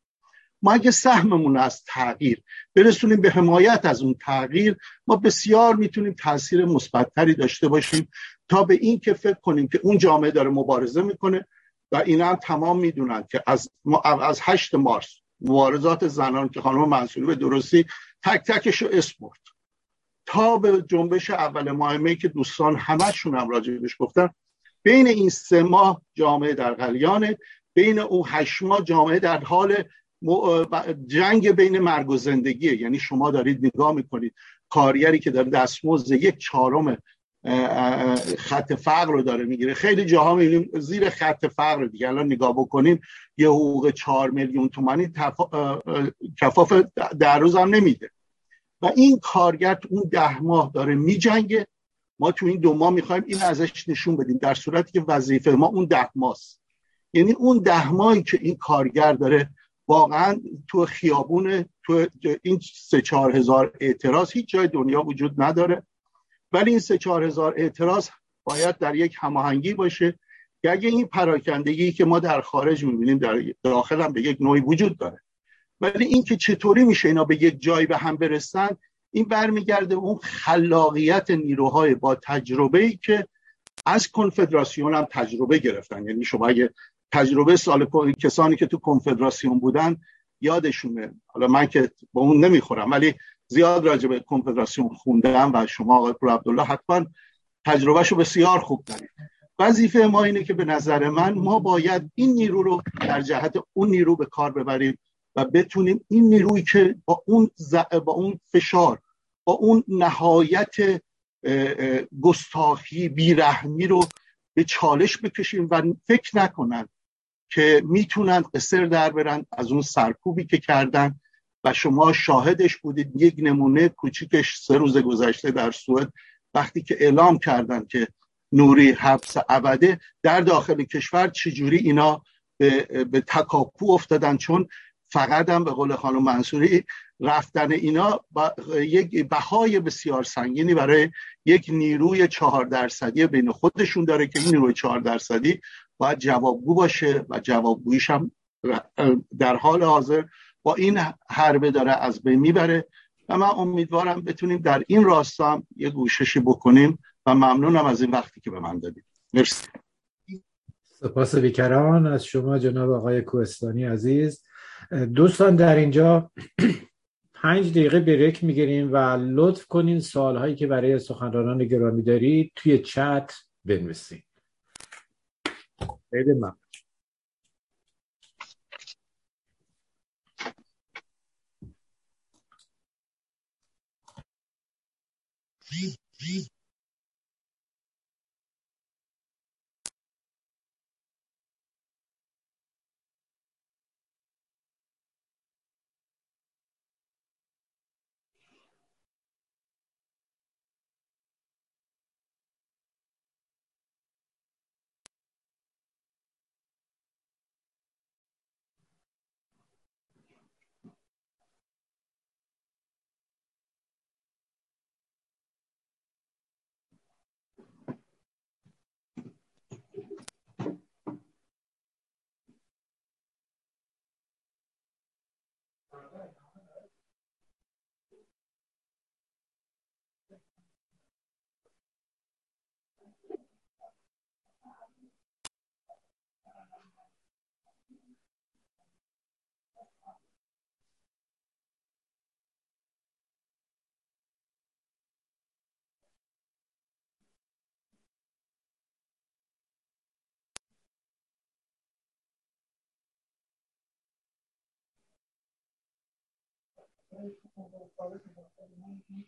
ما اگه سهممون از تغییر برسونیم به حمایت از اون تغییر، ما بسیار میتونیم تاثیر مثبت‌تری داشته باشیم تا به این که فکر کنیم که اون جامعه داره مبارزه میکنه، و اینا هم تمام میدونن که از از هشت مارس مبارزات زنان که خانم منصوری به درستی تک تکش رو اسم برد تا به جنبش اول ماه می که دوستان همشون هم راجعش گفتن، بین این سه ماه جامعه در قلیانه، بین اون هشت ماه جامعه در حال جنگ بین مرگ و زندگیه. یعنی شما دارید نگاه میکنید کارگری که داره دستمزد یک چهارم خط فقر رو داره میگیره، خیلی جاها میبینیم زیر خط فقر دیگه. الان نگاه بکنیم یه حقوق چهار میلیون تومانی تفا... کفاف در روز هم نمیده و این کارگر اون ده ماه داره میجنگه. ما تو این دو ماه میخوایم این ازش نشون بدیم، در صورتی که وظیفه ما اون ده ماست. یعنی اون ده ماهی که این کارگر داره واقعا تو خیابونه، تو این سه چهار هزار اعتراض هیچ جای دنیا وجود نداره، ولی این سه چهار هزار اعتراض باید در یک هماهنگی باشه که اگه این پراکندگی که ما در خارج می‌بینیم در داخل هم به یک نوعی وجود داره، ولی این که چطوری میشه اینا به یک جایی به هم برسن، این برمیگرده اون خلاقیت نیروهای با تجربه‌ای که از کنفدراسیون هم تجربه گرفتن. یعنی شما اگه تجربه سال کسانی که تو کنفدراسیون بودن یادشونه، حالا من که با اون نمیخورم ولی زیاد راجع به کنفدراسیون خوندم و شما آقای پور عبدالله حتما تجربهشو بسیار خوب دارید. وظیفه ما اینه که به نظر من ما باید این نیرو رو در جهت اون نیرو به کار ببریم و بتونیم این نیرویی که با اون ز... با اون فشار، با اون نهایت گستاخی، بیرحمی رو به چالش بکشیم و فکر نکنن که میتونن قصر در برن از اون سرکوبی که کردن. و شما شاهدش بودید، یک نمونه کوچیکش سه روز گذشته در سوئد وقتی که اعلام کردن که نوری حبس ابده، در داخل کشور چجوری اینا به, به تکاپو افتادن، چون فقط هم به قول خانم منصوری رفتن اینا با یک بهای بسیار سنگینی برای یک نیروی چهار درصدی بین خودشون داره که این نیروی چهار درصدی باید جوابگو باشه و جوابگویش هم در حال حاضر با این حربه داره از بین میبره و من امیدوارم بتونیم در این راستا هم یه گوششی بکنیم و ممنونم از این وقتی که به من دادید. مرسی. سپاس بیکران از شما جناب آقای کوهستانی عزیز. دوستان در اینجا پنج دقیقه بریک میگیریم و لطف کنین سوالهایی که برای سخنرانان گرامی دارید توی چت بنویسید. خیلی ممنون.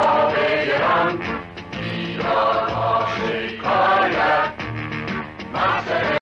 I'm